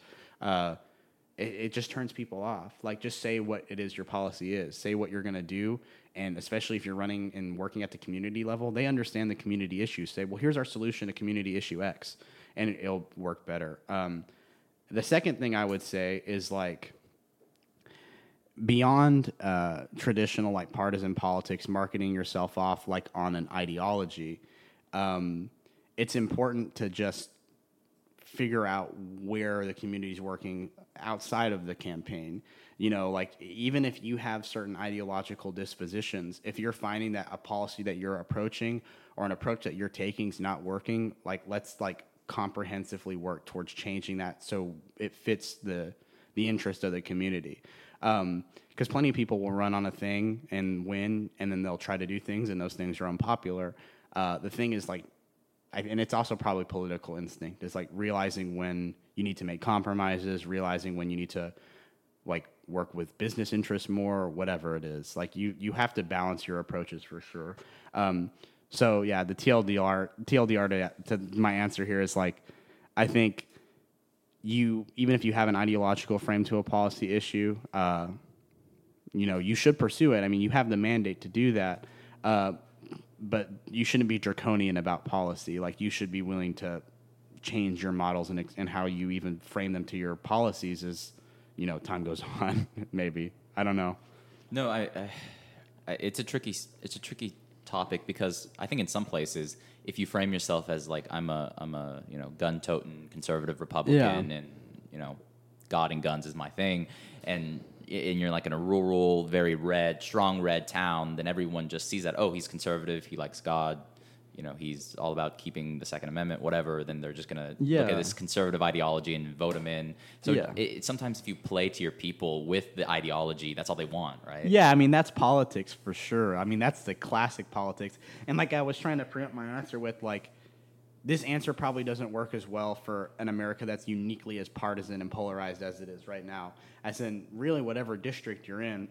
It just turns people off. Like just say what it is your policy is. Say what you're going to do. And especially if you're running and working at the community level, they understand the community issues. Say, well, here's our solution to community issue X, and it'll work better. The second thing I would say is like, beyond traditional like partisan politics, marketing yourself off like on an ideology, it's important to just figure out where the community's working outside of the campaign. You know, like even if you have certain ideological dispositions, if you're finding that a policy that you're approaching or an approach that you're taking is not working, like let's like comprehensively work towards changing that so it fits the interest of the community. Because plenty of people will run on a thing and win, and then they'll try to do things, and those things are unpopular. The thing is, like, and it's also probably political instinct. It's like realizing when you need to make compromises, realizing when you need to, like, work with business interests more, or whatever it is. Like, you have to balance your approaches for sure. So, yeah, the TLDR to my answer here is, like, I think... even if you have an ideological frame to a policy issue, you know, you should pursue it. I mean, you have the mandate to do that, but you shouldn't be draconian about policy. Like, you should be willing to change your models and how you even frame them to your policies as, you know, time goes on. Maybe, I don't know. No, it's a tricky topic, because I think in some places, if you frame yourself as like I'm a you know, gun-toting conservative Republican, yeah, and you know, God and guns is my thing, and you're like in a rural, very red, strong red town, then everyone just sees that, oh, he's conservative, he likes God, you know, he's all about keeping the Second Amendment, whatever. Then they're just gonna look at this conservative ideology and vote him in. So sometimes if you play to your people with the ideology, that's all they want, right? Yeah, I mean, that's politics for sure. I mean, that's the classic politics. And like I was trying to preempt my answer with like, this answer probably doesn't work as well for an America that's uniquely as partisan and polarized as it is right now. As in, really, whatever district you're in,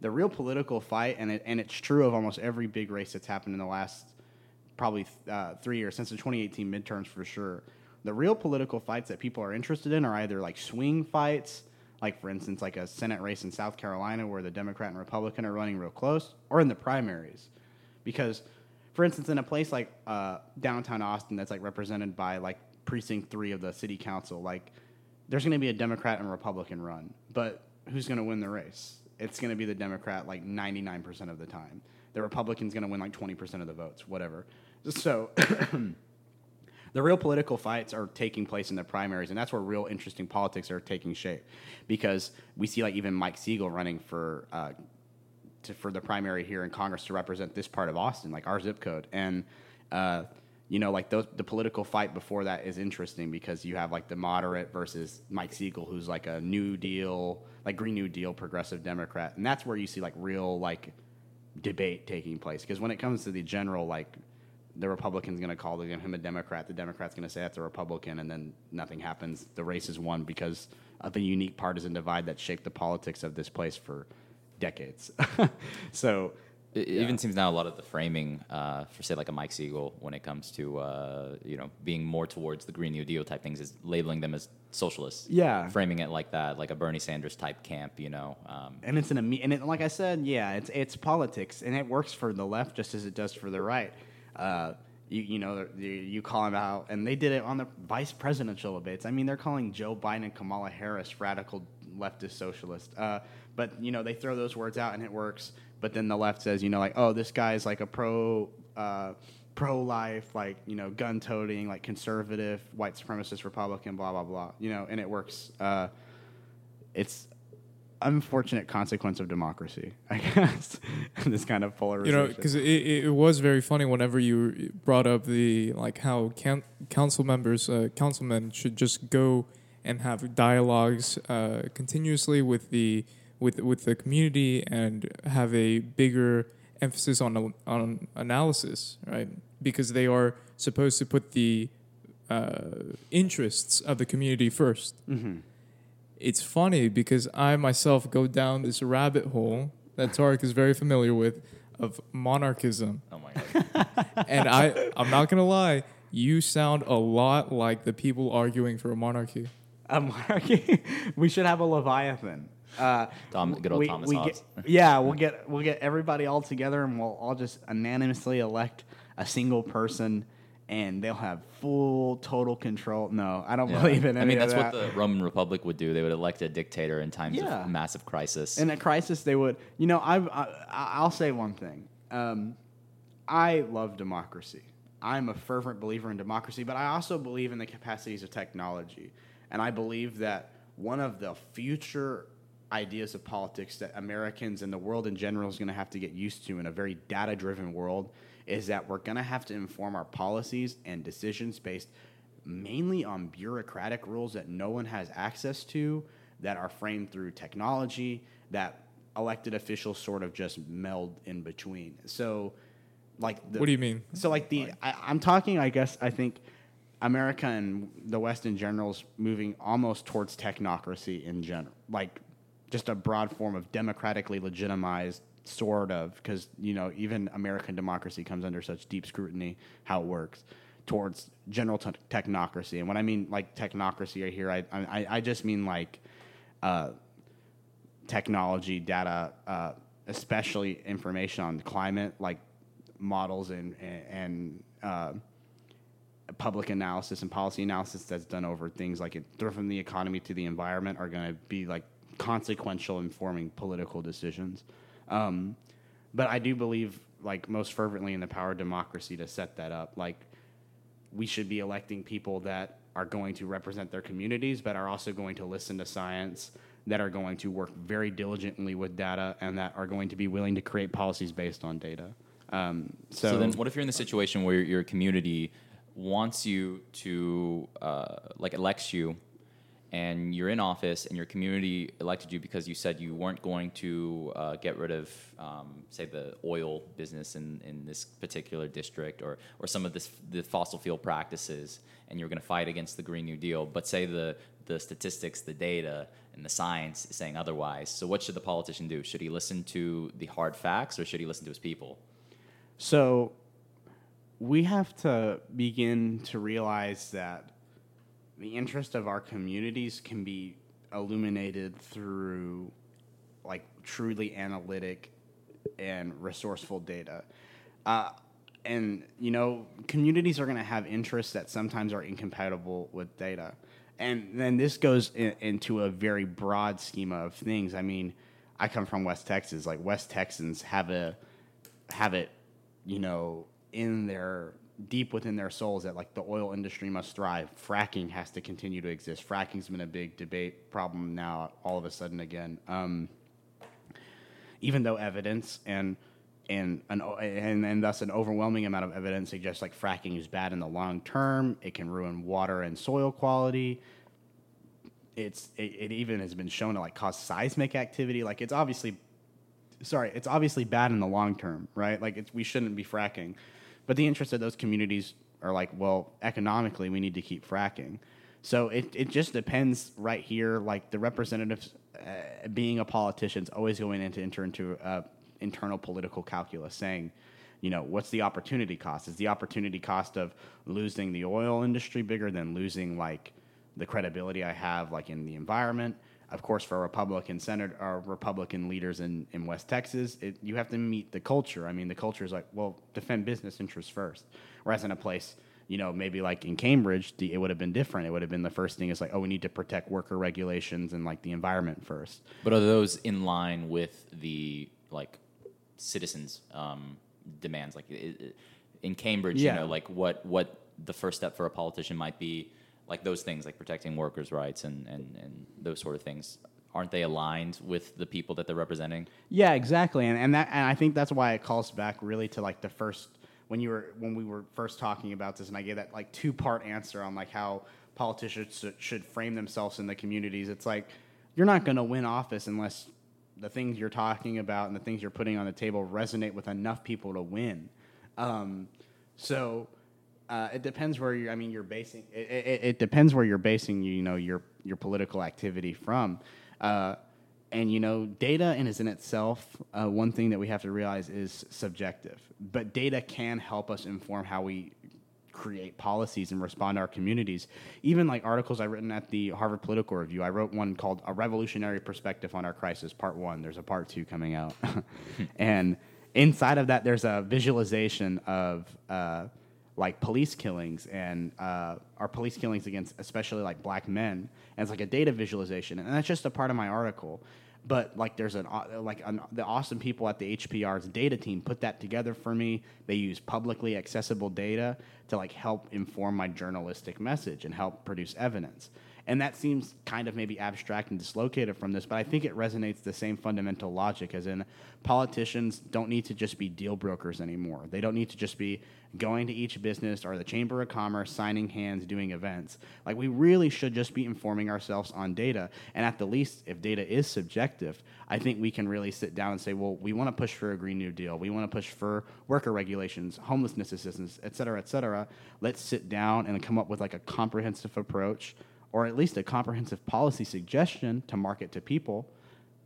the real political fight, and it's true of almost every big race that's happened in the last probably 3 years, since the 2018 midterms for sure. The real political fights that people are interested in are either like swing fights, like for instance, like a Senate race in South Carolina where the Democrat and Republican are running real close, or in the primaries. Because, for instance, in a place like downtown Austin that's like represented by like precinct 3 of the city council, like there's going to be a Democrat and Republican run, but who's going to win the race? It's going to be the Democrat like 99% of the time. The Republican's going to win like 20% of the votes, whatever. So the real political fights are taking place in the primaries, and that's where real interesting politics are taking shape, because we see like even Mike Siegel running for the primary here in Congress to represent this part of Austin, like our zip code. And, you know, like the political fight before that is interesting, because you have like the moderate versus Mike Siegel, who's like a New Deal, like Green New Deal progressive Democrat. And that's where you see like real like debate taking place, because when it comes to the general, like the Republican's going to call him a Democrat, the Democrat's going to say that's a Republican, and then nothing happens. The race is won because of the unique partisan divide that shaped the politics of this place for decades. So It even seems now a lot of the framing for, say, like a Mike Siegel when it comes to, being more towards the Green New Deal type things is labeling them as socialists. Yeah. Framing it like that, like a Bernie Sanders type camp, you know. And it's like I said, it's politics, and it works for the left just as it does for the right. You call them out, and they did it on the vice presidential debates. I mean, they're calling Joe Biden and Kamala Harris radical leftist socialists. But, they throw those words out, and it works. But then the left says, this guy's like a pro-life, like, gun-toting, like conservative, white supremacist Republican, blah, blah, blah. And it works. It's unfortunate consequence of democracy, I guess, this kind of polarization. Because it was very funny whenever you brought up how councilmen should just go and have dialogues continuously with the community and have a bigger emphasis on analysis, right? Because they are supposed to put the interests of the community first. Mm-hmm. It's funny because I myself go down this rabbit hole that Tarek is very familiar with of monarchism. Oh my God. And I'm not going to lie, you sound a lot like the people arguing for a monarchy. A monarchy? We should have a Leviathan. Thomas Hobbes. We'll get everybody all together, and we'll all just unanimously elect a single person, and they'll have full total control. No, I don't believe in any of that. That's what the Roman Republic would do. They would elect a dictator in times of massive crisis. In a crisis, they would. I'll say one thing. I love democracy. I'm a fervent believer in democracy, but I also believe in the capacities of technology, and I believe that one of the future ideas of politics that Americans and the world in general is going to have to get used to in a very data-driven world is that we're going to have to inform our policies and decisions based mainly on bureaucratic rules that no one has access to, that are framed through technology, that elected officials sort of just meld in between. So, what do you mean? So, I'm talking, I guess, I think America and the West in general is moving almost towards technocracy in general, just a broad form of democratically legitimized sort of, because, even American democracy comes under such deep scrutiny, how it works, towards general technocracy. And when I mean, technocracy right here, I just mean, technology, data, especially information on climate, models and public analysis and policy analysis that's done over things from the economy to the environment are going to be, consequential informing political decisions. But I do believe most fervently in the power of democracy to set that up. We should be electing people that are going to represent their communities, but are also going to listen to science, that are going to work very diligently with data, and that are going to be willing to create policies based on data. So then what if you're in the situation where your community wants you to, elects you, and you're in office, and your community elected you because you said you weren't going to get rid of, say, the oil business in this particular district or some of the fossil fuel practices, and you were going to fight against the Green New Deal, but say the statistics, the data, and the science is saying otherwise. So what should the politician do? Should he listen to the hard facts, or should he listen to his people? So we have to begin to realize that the interest of our communities can be illuminated through truly analytic and resourceful data. Communities are going to have interests that sometimes are incompatible with data. And then this goes into a very broad schema of things. I mean, I come from West Texas. West Texans have it, in their deep within their souls that the oil industry must thrive. Fracking has to continue to exist. Fracking's been a big debate problem now all of a sudden again. Even though evidence and thus an overwhelming amount of evidence suggests fracking is bad in the long term. It can ruin water and soil quality. It even has been shown to cause seismic activity. It's obviously bad in the long term, right? We shouldn't be fracking. But the interests of those communities are economically, we need to keep fracking. So it just depends right here. The representatives being a politician is always going to enter into internal political calculus, saying, you know, what's the opportunity cost? Is the opportunity cost of losing the oil industry bigger than losing, like, the credibility I have, like, in the environment? Of course, for Republican senator or Republican leaders in West Texas, you have to meet the culture. I mean, the culture is like, well, defend business interests first. Whereas in a place, you know, maybe like in Cambridge, it would have been different. It would have been the first thing is like, oh, we need to protect worker regulations and like the environment first. But are those in line with the like citizens' demands? Like in Cambridge, yeah. You know, like what the first step for a politician might be. Like those things, like protecting workers' rights and those sort of things, aren't they aligned with the people that they're representing? Yeah, exactly, and I think that's why it calls back really to like the first when we were first talking about this, and I gave that like 2-part answer on like how politicians should frame themselves in the communities. It's like you're not going to win office unless the things you're talking about and the things you're putting on the table resonate with enough people to win. It depends where you're. I mean, you're basing. It depends where you're basing. You know, your political activity from, and you know, data is in itself one thing that we have to realize is subjective. But data can help us inform how we create policies and respond to our communities. Even like articles I've written at the Harvard Political Review. I wrote one called "A Revolutionary Perspective on Our Crisis," Part 1. There's a Part 2 coming out, and inside of that, there's a visualization of. Like police killings and our police killings against especially like black men, and it's like a data visualization, and that's just a part of my article. But like there's the Austin people at the HPR's data team put that together for me. They use publicly accessible data to like help inform my journalistic message and help produce evidence. And that seems kind of maybe abstract and dislocated from this, but I think it resonates the same fundamental logic, as in politicians don't need to just be deal brokers anymore. They don't need to just be going to each business or the Chamber of Commerce, signing hands, doing events. Like we really should just be informing ourselves on data. And at the least, if data is subjective, I think we can really sit down and say, well, we want to push for a Green New Deal. We want to push for worker regulations, homelessness assistance, et cetera, et cetera. Let's sit down and come up with like a comprehensive approach, or at least a comprehensive policy suggestion to market to people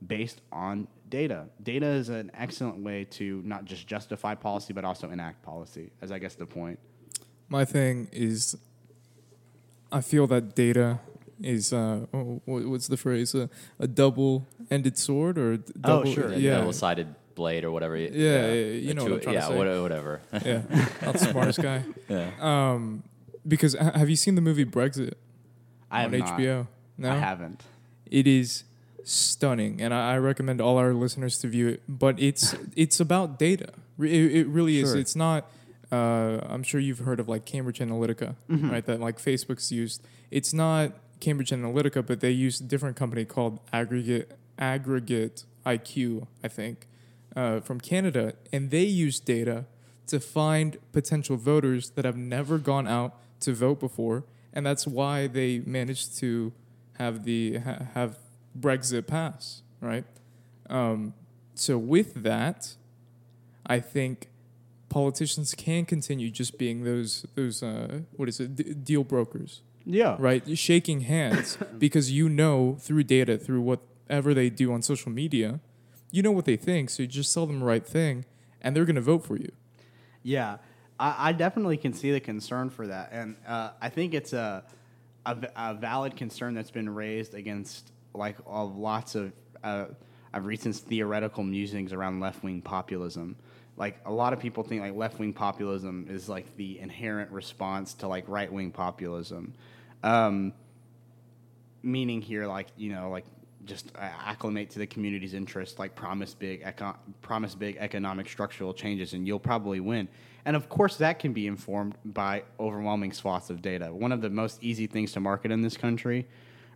based on data. Data is an excellent way to not just justify policy, but also enact policy, as I guess the point. My thing is, I feel that data is, what's the phrase, a double-ended sword? Oh, sure, yeah. Double-sided blade or whatever. Yeah, you know what I'm trying to say. Yeah, whatever. Yeah, not the smartest guy. Yeah. Because have you seen the movie Brexit? I have on HBO. No? I haven't. It is stunning, and I recommend all our listeners to view it. But it's about data. It really is. Sure. It's not. I'm sure you've heard of like Cambridge Analytica, mm-hmm. right? That like Facebook's used. It's not Cambridge Analytica, but they use a different company called Aggregate IQ, I think, from Canada, and they use data to find potential voters that have never gone out to vote before. And that's why they managed to have have Brexit pass, right? So with that, I think politicians can continue just being those deal brokers? Yeah, right. Shaking hands because you know through data, through whatever they do on social media, you know what they think. So you just tell them the right thing, and they're going to vote for you. Yeah. I definitely can see the concern for that, and I think it's a valid concern that's been raised against like lots of recent theoretical musings around left-wing populism. Like a lot of people think like left-wing populism is like the inherent response to like right-wing populism, meaning here like you know like just acclimate to the community's interest, like promise big economic structural changes, and you'll probably win. And of course, that can be informed by overwhelming swaths of data. One of the most easy things to market in this country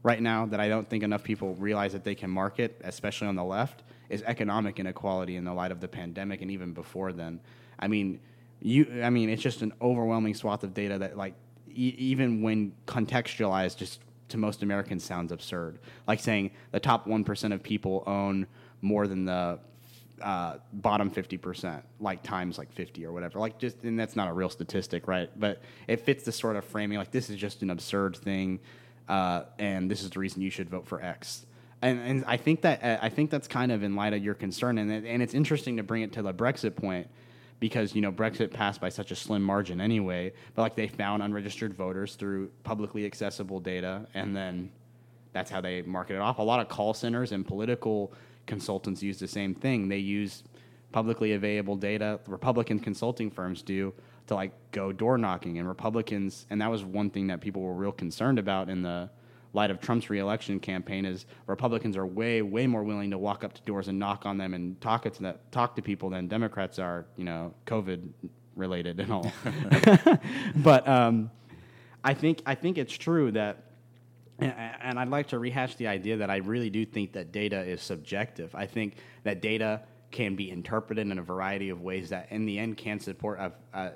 right now that I don't think enough people realize that they can market, especially on the left, is economic inequality in the light of the pandemic and even before then. I mean, it's just an overwhelming swath of data that, like, even when contextualized, just to most Americans sounds absurd. Like saying the top 1% of people own more than the bottom 50%, like times like 50 or whatever, like just, and that's not a real statistic, right? But it fits the sort of framing, like this is just an absurd thing, and this is the reason you should vote for X. And I think that that's kind of in light of your concern, and it's interesting to bring it to the Brexit point, because, you know, Brexit passed by such a slim margin anyway. But like, they found unregistered voters through publicly accessible data, and then that's how they market it off. A lot of call centers and political consultants use the same thing. They use publicly available data. Republican consulting firms do, to like go door knocking, and Republicans, and that was one thing that people were real concerned about in the light of Trump's reelection campaign, is Republicans are way more willing to walk up to doors and knock on them and talk to people than Democrats are, you know, COVID related and all. But I think it's true that, and I'd like to rehash the idea that I really do think that data is subjective. I think that data can be interpreted in a variety of ways that in the end can support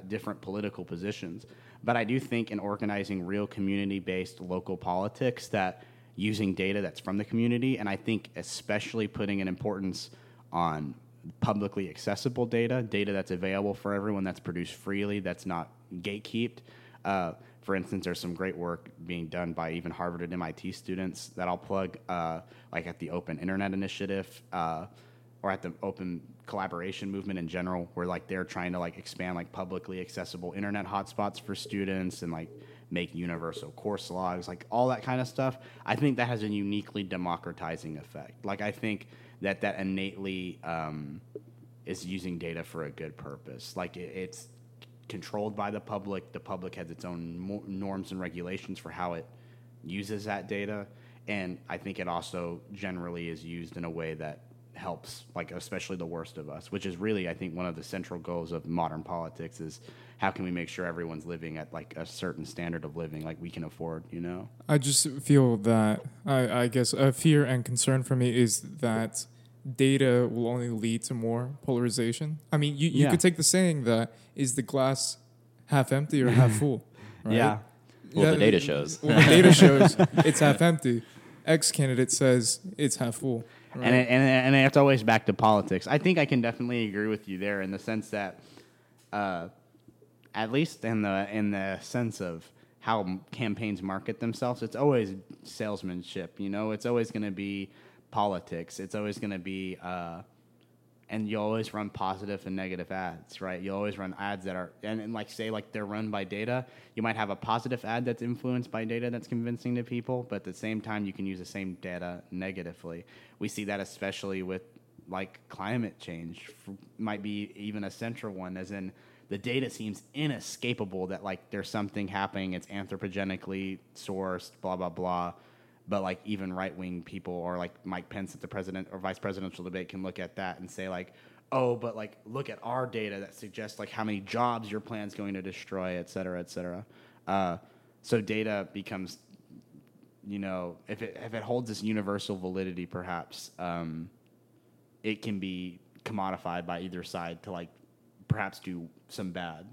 different political positions. But I do think in organizing real community-based local politics, that using data that's from the community, and I think especially putting an importance on publicly accessible data, data that's available for everyone, that's produced freely, that's not gatekept. For instance, there's some great work being done by even Harvard and MIT students that I'll plug, like at the Open Internet Initiative, or at the open collaboration movement in general, where like they're trying to like expand like publicly accessible internet hotspots for students, and like make universal course logs, like all that kind of stuff. I think that has a uniquely democratizing effect. Like, I think that innately is using data for a good purpose. Like, it's controlled by the public. The public has its own norms and regulations for how it uses that data. And I think it also generally is used in a way that helps, like, especially the worst of us, which is really, I think, one of the central goals of modern politics, is how can we make sure everyone's living at like a certain standard of living like we can afford, you know? I just feel that I guess a fear and concern for me is that data will only lead to more polarization. I mean, you could take the saying that, is the glass half empty or half full, right? Yeah. Well, the data shows. Well, the data shows it's half empty. X candidate says it's half full. Right. And it's always back to politics. I think I can definitely agree with you there, in the sense that, at least in the sense of how campaigns market themselves, it's always salesmanship. You know, it's always going to be politics. It's always going to be, and you always run positive and negative ads, right? You always run ads that are, and like say like they're run by data. You might have a positive ad that's influenced by data that's convincing to people, but at the same time you can use the same data negatively. We see that especially with like climate change, might be even a central one, as in the data seems inescapable that like there's something happening, it's anthropogenically sourced, blah, blah, blah. But like even right-wing people, or like Mike Pence at the president or vice presidential debate, can look at that and say like, oh, but like look at our data that suggests like how many jobs your plan's going to destroy, et cetera, et cetera. So data becomes, you know, if it holds this universal validity, perhaps it can be commodified by either side to like perhaps do some bad.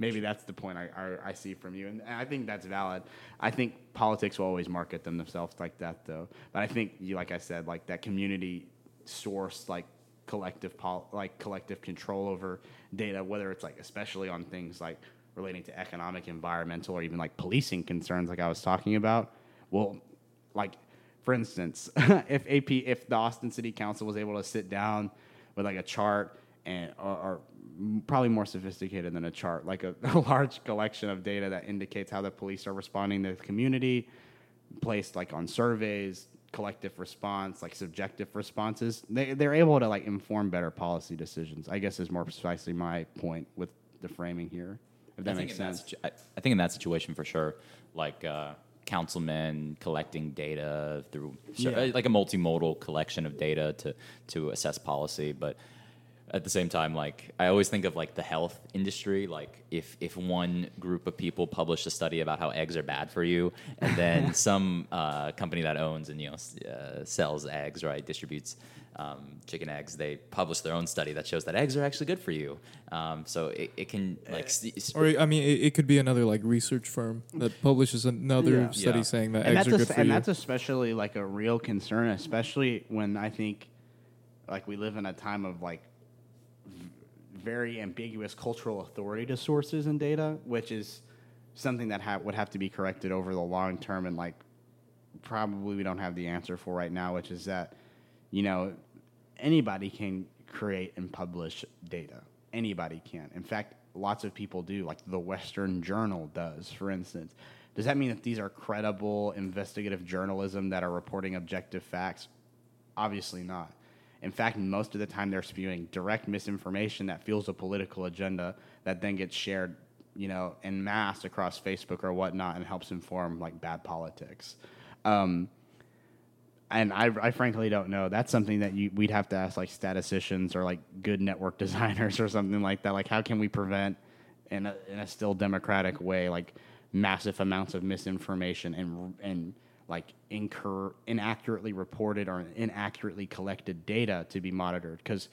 Maybe that's the point I see from you, and I think that's valid. I think politics will always market themselves like that, though. But I think, like I said, like that community source, like collective control over data, whether it's like especially on things like relating to economic, environmental, or even like policing concerns, like I was talking about. Well, like for instance, if the Austin City Council was able to sit down with like a chart, and or probably more sophisticated than a chart, like a large collection of data that indicates how the police are responding to the community, placed like on surveys, collective response, like subjective responses, they're able to like inform better policy decisions, I guess, is more precisely my point with the framing here, if that makes sense. I think in that situation, for sure, like councilmen collecting data through like a multimodal collection of data to assess policy. But at the same time, like I always think of like the health industry, like if one group of people published a study about how eggs are bad for you, and then some company that owns and, you know, sells eggs, right, distributes chicken eggs, they publish their own study that shows that eggs are actually good for you. So it can like, or I mean, it could be another like research firm that publishes another study saying that eggs are good for you. And that's especially like a real concern, especially when I think like we live in a time of like very ambiguous cultural authority to sources and data, which is something that would have to be corrected over the long term, and like probably we don't have the answer for right now, which is that, you know, anybody can create and publish data. Anybody can. In fact, lots of people do, like the Western Journal does, for instance. Does that mean that these are credible investigative journalism that are reporting objective facts? Obviously not. In fact, most of the time they're spewing direct misinformation that fuels a political agenda that then gets shared, you know, en masse across Facebook or whatnot and helps inform, like, bad politics. And I frankly don't know. That's something that we'd have to ask, like, statisticians or, like, good network designers or something like that. Like, how can we prevent, in a still democratic way, like, massive amounts of misinformation and inaccurately reported or inaccurately collected data to be monitored? Because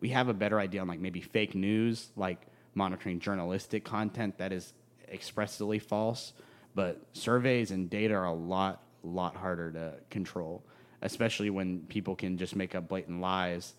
we have a better idea on, like, maybe fake news, like monitoring journalistic content that is expressly false. But surveys and data are a lot harder to control, especially when people can just make up blatant lies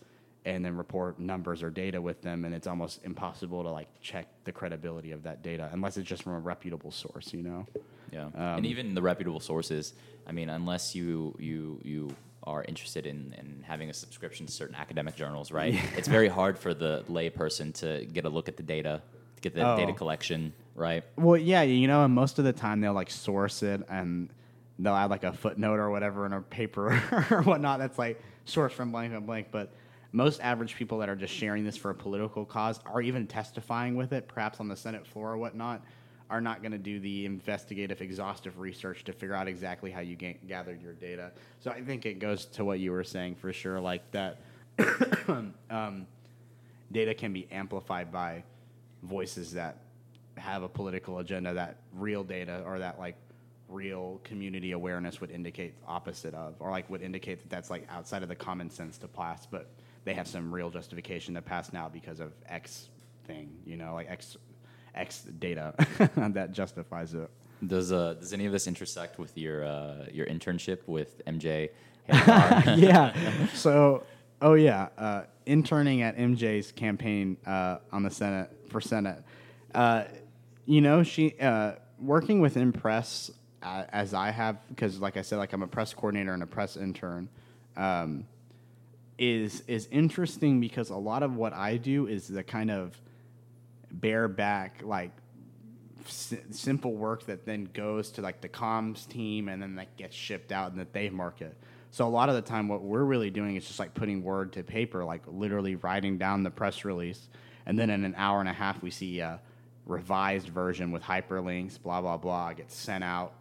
and then report numbers or data with them, and it's almost impossible to, like, check the credibility of that data unless it's just from a reputable source, you know? Yeah. And even the reputable sources, I mean, unless you are interested in having a subscription to certain academic journals, right? Yeah. It's very hard for the lay person to get a look at the data, to get the data collection, right? Well, yeah, you know, and most of the time they'll, like, source it and they'll add, like, a footnote or whatever in a paper or whatnot that's, like, sourced from blank on blank. But most average people that are just sharing this for a political cause or even testifying with it, perhaps on the Senate floor or whatnot, are not going to do the investigative, exhaustive research to figure out exactly how you gathered your data. So I think it goes to what you were saying for sure, like that data can be amplified by voices that have a political agenda that real data or that, like, real community awareness would indicate opposite of, or, like, would indicate that that's, like, outside of the common sense to pass, but they have some real justification to pass now because of X thing, you know, like X data that justifies it. Does any of this intersect with your internship with MJ Hager? Yeah. So, interning at MJ's campaign on the Senate for Senate, you know, she working with Impress. As I have, because like I said, like I'm a press coordinator and a press intern, is interesting because a lot of what I do is the kind of bareback, like simple work that then goes to, like, the comms team and then that gets shipped out and that they market. So a lot of the time what we're really doing is just, like, putting word to paper, like literally writing down the press release. And then in an hour and a half, we see a revised version with hyperlinks, blah, blah, blah, gets sent out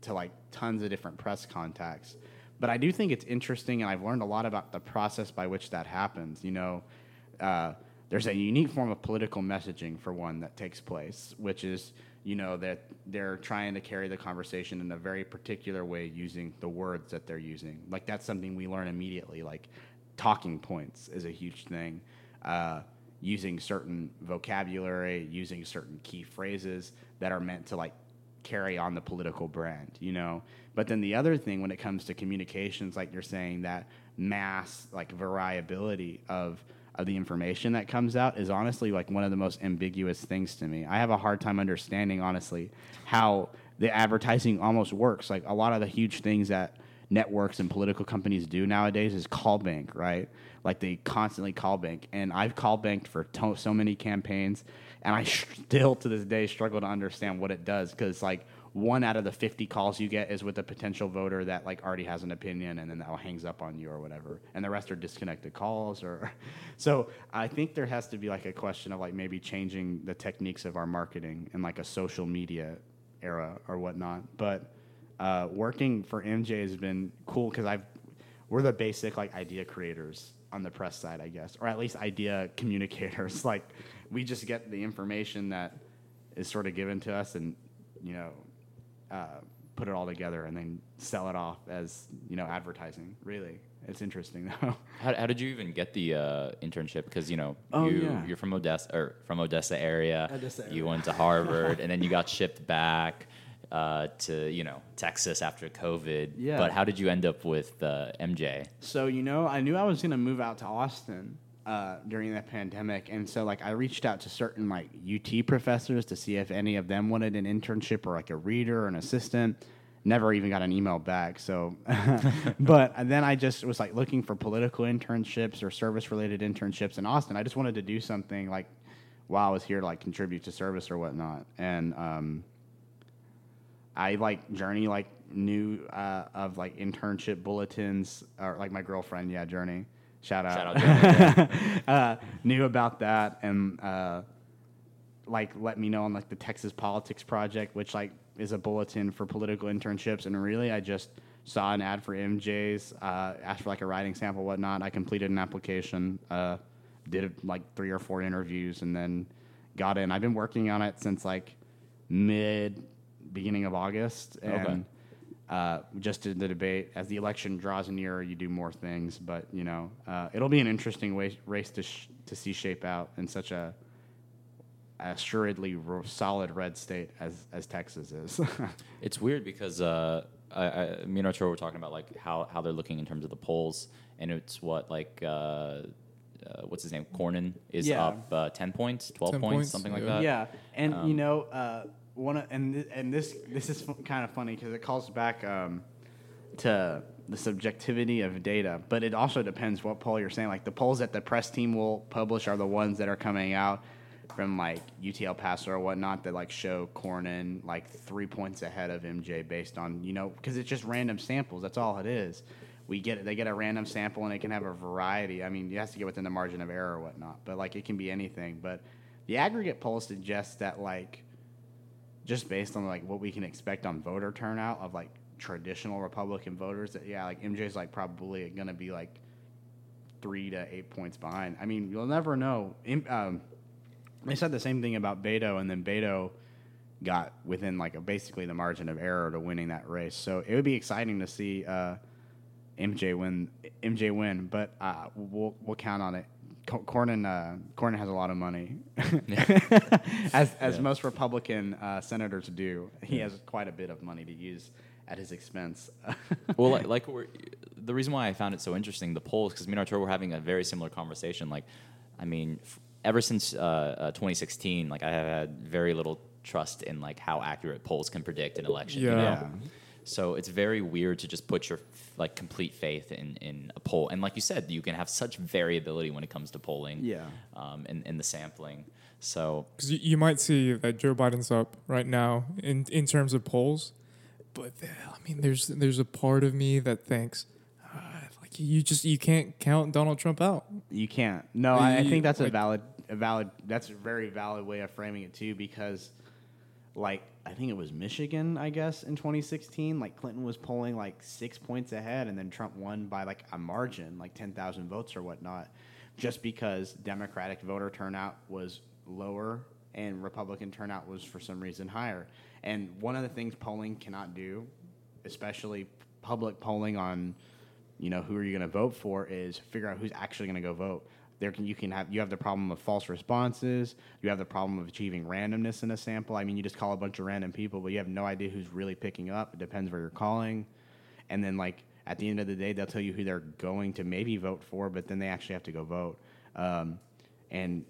to, like, tons of different press contacts. But I do think it's interesting, and I've learned a lot about the process by which that happens. You know, there's a unique form of political messaging, for one, that takes place, which is, you know, that they're trying to carry the conversation in a very particular way using the words that they're using. Like, that's something we learn immediately. Like, talking points is a huge thing. Using certain vocabulary, using certain key phrases that are meant to, like, carry on the political brand, you know? But then the other thing when it comes to communications, like you're saying, that mass, like, variability of the information that comes out is honestly, like, one of the most ambiguous things to me. I have a hard time understanding, honestly, how the advertising almost works. Like, a lot of the huge things that networks and political companies do nowadays is call bank, right? Like, they constantly call bank. And I've call banked for so many campaigns, and I still to this day struggle to understand what it does, because, like, 1 out of the 50 calls you get is with a potential voter that, like, already has an opinion, and then that hangs up on you or whatever, and the rest are disconnected calls. Or so I think there has to be, like, a question of, like, maybe changing the techniques of our marketing in, like, a social media era or whatnot. But working for MJ has been cool because we're the basic, like, idea creators on the press side, I guess, or at least idea communicators. Like, we just get the information that is sort of given to us and, you know, put it all together and then sell it off as, you know, advertising. Really, it's interesting though. How did you even get the internship? Because, you know, you're from Odessa area. You went to Harvard and then you got shipped back to, you know, Texas after COVID. Yeah. But how did you end up with MJ? So, you know, I knew I was going to move out to Austin during the pandemic. And so, like, I reached out to certain, like, UT professors to see if any of them wanted an internship or, like, a reader or an assistant. Never even got an email back. So, but then I just was like looking for political internships or service-related internships in Austin. I just wanted to do something like while I was here to like contribute to service or whatnot. And I like Journey like knew of like internship bulletins, or like my girlfriend, Journey, shout out, Journey, knew about that and like let me know on like the Texas Politics Project, which like is a bulletin for political internships. And really, I just saw an ad for MJ's, asked for like a writing sample, whatnot. I completed an application, did like 3 or 4 interviews, and then got in. I've been working on it since like beginning of August. And okay. Just did the debate. As the election draws nearer, you do more things. But, you know, it'll be an interesting race to see shape out in such a assuredly solid red state as Texas is. It's weird because me and Arturo were talking about like how they're looking in terms of the polls, and it's what like what's his name, Cornyn is up 10 points, 12 points, something like that. Yeah, and you know this is kind of funny because it calls back to the subjectivity of data, but it also depends what poll you're saying. Like the polls that the press team will publish are the ones that are coming out from like UT El Paso or whatnot that like show Cornyn like 3 points ahead of MJ based on, you know, because it's just random samples. That's all it is. They get a random sample and it can have a variety. I mean, you have to get within the margin of error or whatnot, but like it can be anything. But the aggregate poll suggests that like just based on like what we can expect on voter turnout of like traditional Republican voters that like MJ's like probably gonna be like 3 to 8 points behind. I mean, you'll never know. They said the same thing about Beto, and then Beto got within like basically the margin of error to winning that race. So it would be exciting to see MJ win, but we'll count on it. Cornyn has a lot of money, as most Republican senators do. He has quite a bit of money to use at his expense. Well, like the reason why I found it so interesting, the polls, because me and Arturo were having a very similar conversation. Like, I mean. Ever since 2016, like I have had very little trust in like how accurate polls can predict an election. Yeah. You know? So it's very weird to just put your like complete faith in a poll, and like you said, you can have such variability when it comes to polling. Yeah. And the sampling. So because you might see that Joe Biden's up right now in terms of polls, but I mean, there's a part of me that thinks. You can't count Donald Trump out. You can't. No, I think that's a valid. That's a very valid way of framing it too, because, like, I think it was Michigan, I guess, in 2016. Like Clinton was polling like 6 points ahead, and then Trump won by like a margin, like 10,000 votes or whatnot, just because Democratic voter turnout was lower and Republican turnout was for some reason higher. And one of the things polling cannot do, especially public polling on. You know, who are you going to vote for is figure out who's actually going to go vote. You have the problem of false responses. You have the problem of achieving randomness in a sample. I mean, you just call a bunch of random people, but you have no idea who's really picking up. It depends where you're calling. And then, like, at the end of the day, they'll tell you who they're going to maybe vote for, but then they actually have to go vote. And,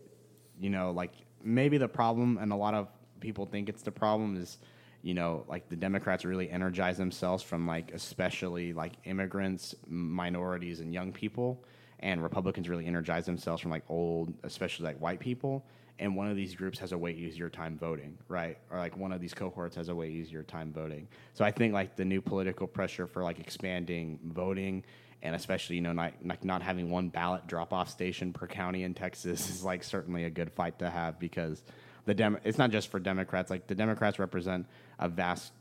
you know, like, maybe the problem, and a lot of people think it's the problem, is – you know, like the Democrats really energize themselves from like especially like immigrants, minorities, and young people, and Republicans really energize themselves from like old, especially like white people. And one of these groups has a way easier time voting, right? Or like one of these cohorts has a way easier time voting. So I think like the new political pressure for like expanding voting, and especially, you know, not having one ballot drop-off station per county in Texas is like certainly a good fight to have, because it's not just for Democrats. Like the Democrats represent a vast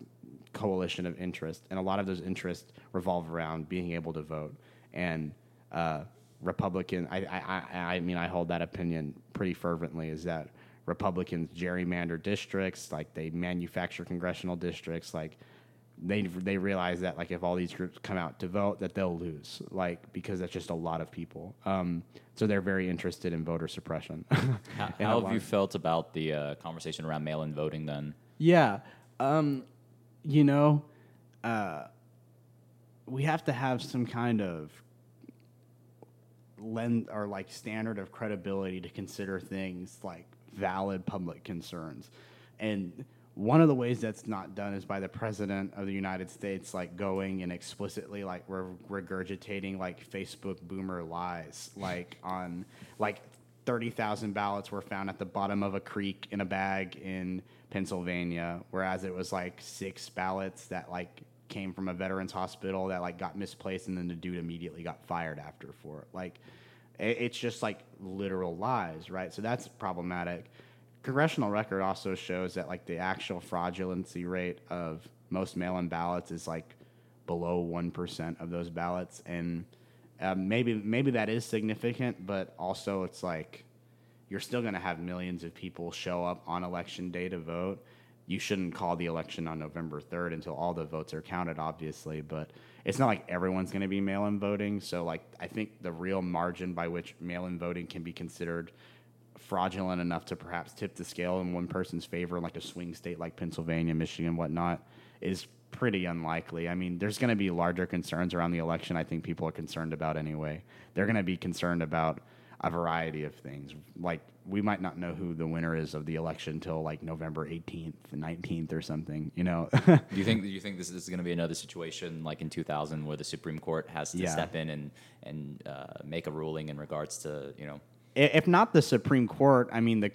coalition of interest, and a lot of those interests revolve around being able to vote. And Republican, I mean, I hold that opinion pretty fervently. Is that Republicans gerrymander districts, like they manufacture congressional districts, like they realize that like if all these groups come out to vote, that they'll lose, like because that's just a lot of people. So they're very interested in voter suppression. How have you felt about the conversation around mail-in voting then? Yeah. You know, we have to have some kind of lens or like standard of credibility to consider things like valid public concerns. And One of the ways that's not done is by the president of the United States, like, going and explicitly, like, regurgitating, like, Facebook boomer lies, like, on, like, 30,000 ballots were found at the bottom of a creek in a bag in Pennsylvania, whereas it was, like, 6 ballots that, like, came from a veterans hospital that, like, got misplaced, and then the dude immediately got fired after for it. Like, it's just, like, literal lies, right? So that's problematic. Congressional record also shows that, like, the actual fraudulency rate of most mail-in ballots is, like, below 1% of those ballots, and maybe that is significant, but also it's like you're still going to have millions of people show up on election day to vote. You shouldn't call the election on November 3rd until all the votes are counted, obviously, but it's not like everyone's going to be mail-in voting, so, like, I think the real margin by which mail-in voting can be considered fraudulent enough to perhaps tip the scale in one person's favor, like a swing state like Pennsylvania, Michigan, whatnot, is pretty unlikely. I mean, there's going to be larger concerns around the election I think people are concerned about anyway. They're going to be concerned about a variety of things. Like, we might not know who the winner is of the election till, like, November 18th, 19th or something, you know. Do you think this is going to be another situation like in 2000 where the Supreme Court has to step in and make a ruling in regards to, you know, if not the Supreme Court? I mean,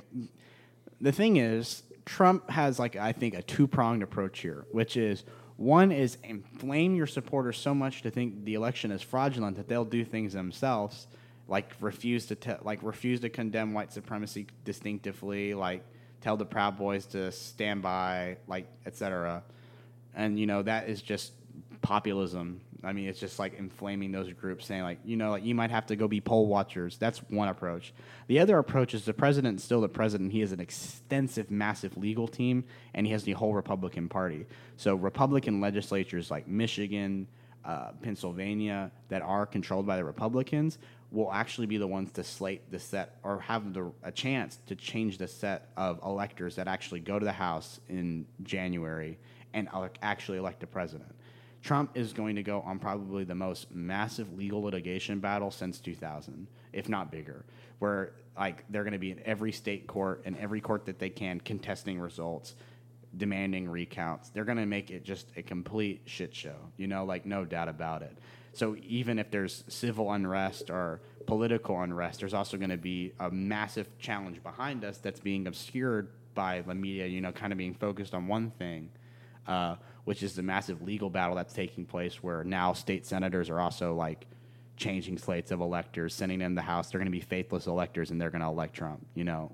the thing is, Trump has, like, I think, a two-pronged approach here, which is, one is inflame your supporters so much to think the election is fraudulent that they'll do things themselves, like refuse to condemn white supremacy distinctively, like tell the Proud Boys to stand by, like, etc. And, you know, that is just populism. I mean, it's just, like, inflaming those groups, saying, like, you know, like, you might have to go be poll watchers. That's one approach. The other approach is the president's still the president. He has an extensive, massive legal team, and he has the whole Republican Party. So Republican legislatures like Michigan, Pennsylvania, that are controlled by the Republicans will actually be the ones to slate the set, or have a chance to change the set of electors that actually go to the House in January and actually elect the president. Trump is going to go on probably the most massive legal litigation battle since 2000, if not bigger, where, like, they're going to be in every state court and every court that they can, contesting results, demanding recounts. They're going to make it just a complete shit show, you know, like, no doubt about it. So even if there's civil unrest or political unrest, there's also going to be a massive challenge behind us that's being obscured by the media, you know, kind of being focused on one thing, which is the massive legal battle that's taking place, where now state senators are also, like, changing slates of electors, sending them to the House. They're going to be faithless electors, and they're going to elect Trump. You know,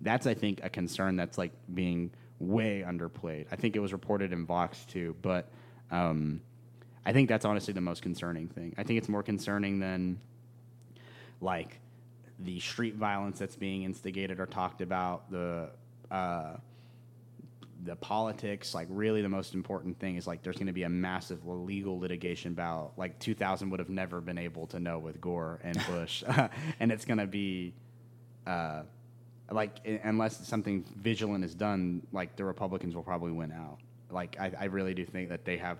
that's, I think, a concern that's, like, being way underplayed. I think it was reported in Vox, too, but I think that's honestly the most concerning thing. I think it's more concerning than, like, the street violence that's being instigated or talked about, the politics. Like, really the most important thing is, like, there's going to be a massive legal litigation battle. Like, 2000 would have never been able to know with Gore and Bush. And it's going to be, unless something vigilant is done, like, the Republicans will probably win out. Like, I really do think that they have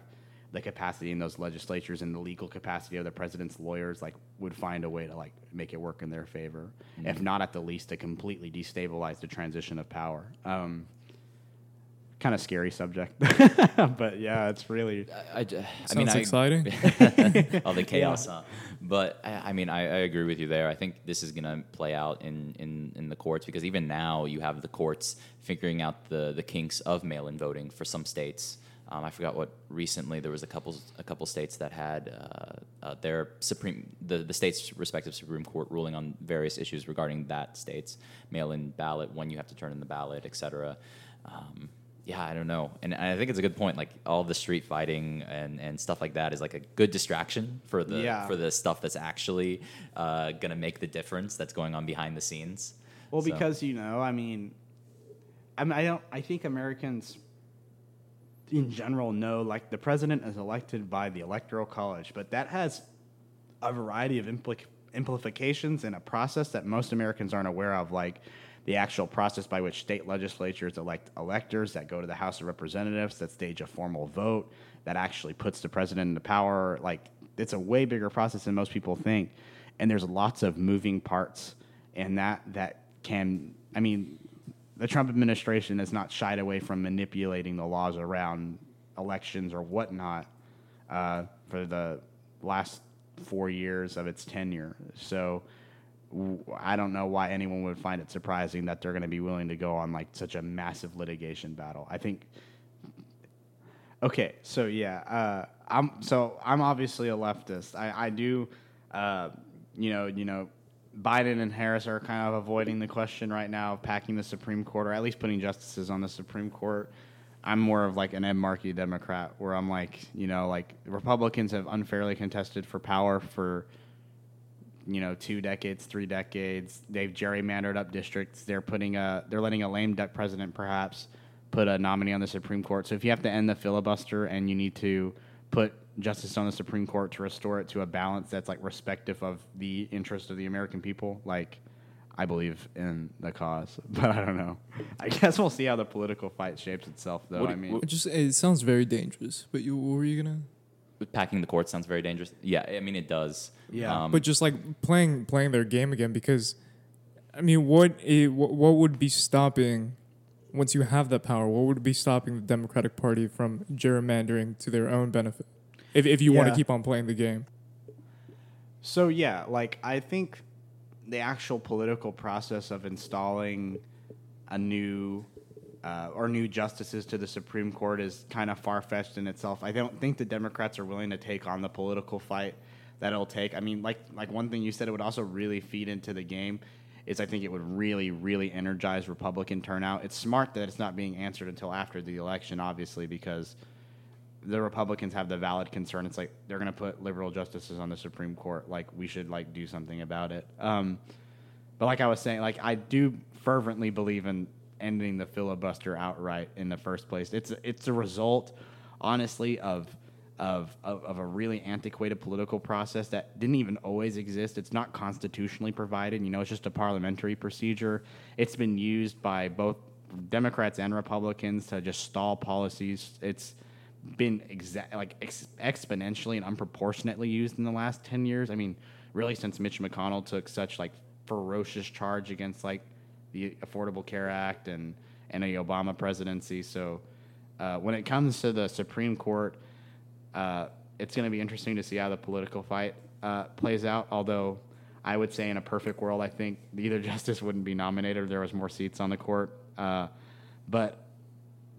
the capacity in those legislatures, and the legal capacity of the president's lawyers, like, would find a way to, like, make it work in their favor. Mm-hmm. If not, at the least, to completely destabilize the transition of power. Kind of scary subject, but yeah, it's really. I mean, exciting. All the chaos, yeah. Huh? But I mean, I agree with you there. I think this is going to play out in the courts, because even now you have the courts figuring out the kinks of mail-in voting for some states. I forgot what recently there was a couple states that had their the state's respective Supreme Court ruling on various issues regarding that state's mail-in ballot, when you have to turn in the ballot, etc. Yeah, I don't know. And I think it's a good point. Like, all the street fighting and stuff like that is, like, a good distraction for the stuff that's actually going to make the difference that's going on behind the scenes. Well, so. Because, you know, I think Americans in general know, like, the president is elected by the Electoral College, but that has a variety of implications and a process that most Americans aren't aware of, like the actual process by which state legislatures elect electors that go to the House of Representatives, that stage a formal vote, that actually puts the president into power. Like, it's a way bigger process than most people think. And there's lots of moving parts in that can, I mean, the Trump administration has not shied away from manipulating the laws around elections or whatnot for the last 4 years of its tenure. So I don't know why anyone would find it surprising that they're going to be willing to go on like such a massive litigation battle. I think. Okay, so yeah, I'm obviously a leftist. I do, you know, Biden and Harris are kind of avoiding the question right now of packing the Supreme Court, or at least putting justices on the Supreme Court. I'm more of like an Ed Markey Democrat, where I'm like, you know, like Republicans have unfairly contested for power for, you know, 2 decades, 3 decades. They've gerrymandered up districts. They're letting a lame duck president perhaps put a nominee on the Supreme Court. So if you have to end the filibuster and you need to put justice on the Supreme Court to restore it to a balance that's like respective of the interest of the American people, like I believe in the cause, but I don't know. I guess we'll see how the political fight shapes itself, though. It sounds very dangerous. But what were you gonna? Packing the court sounds very dangerous. Yeah, I mean it does. Yeah, but just like playing their game again, because I mean, what would be stopping? Once you have that power, what would be stopping the Democratic Party from gerrymandering to their own benefit? If you want to keep on playing the game. So yeah, like I think the actual political process of installing a new justices to the Supreme Court is kind of far-fetched in itself. I don't think the Democrats are willing to take on the political fight that it'll take. I mean, like one thing you said, it would also really feed into the game. Is I think it would really, really energize Republican turnout. It's smart that it's not being answered until after the election, obviously, because the Republicans have the valid concern. It's like they're going to put liberal justices on the Supreme Court. Like we should like do something about it. But like I was saying, like I do fervently believe in ending the filibuster outright in the first place. It's a result, honestly, of a really antiquated political process that didn't even always exist. It's not constitutionally provided. You know, it's just a parliamentary procedure. It's been used by both Democrats and Republicans to just stall policies. It's been exponentially and unproportionately used in the last 10 years. I mean, really since Mitch McConnell took such like ferocious charge against like the Affordable Care Act and the Obama presidency. So when it comes to the Supreme Court, it's going to be interesting to see how the political fight plays out, although I would say in a perfect world, I think either justice wouldn't be nominated or there was more seats on the court. But,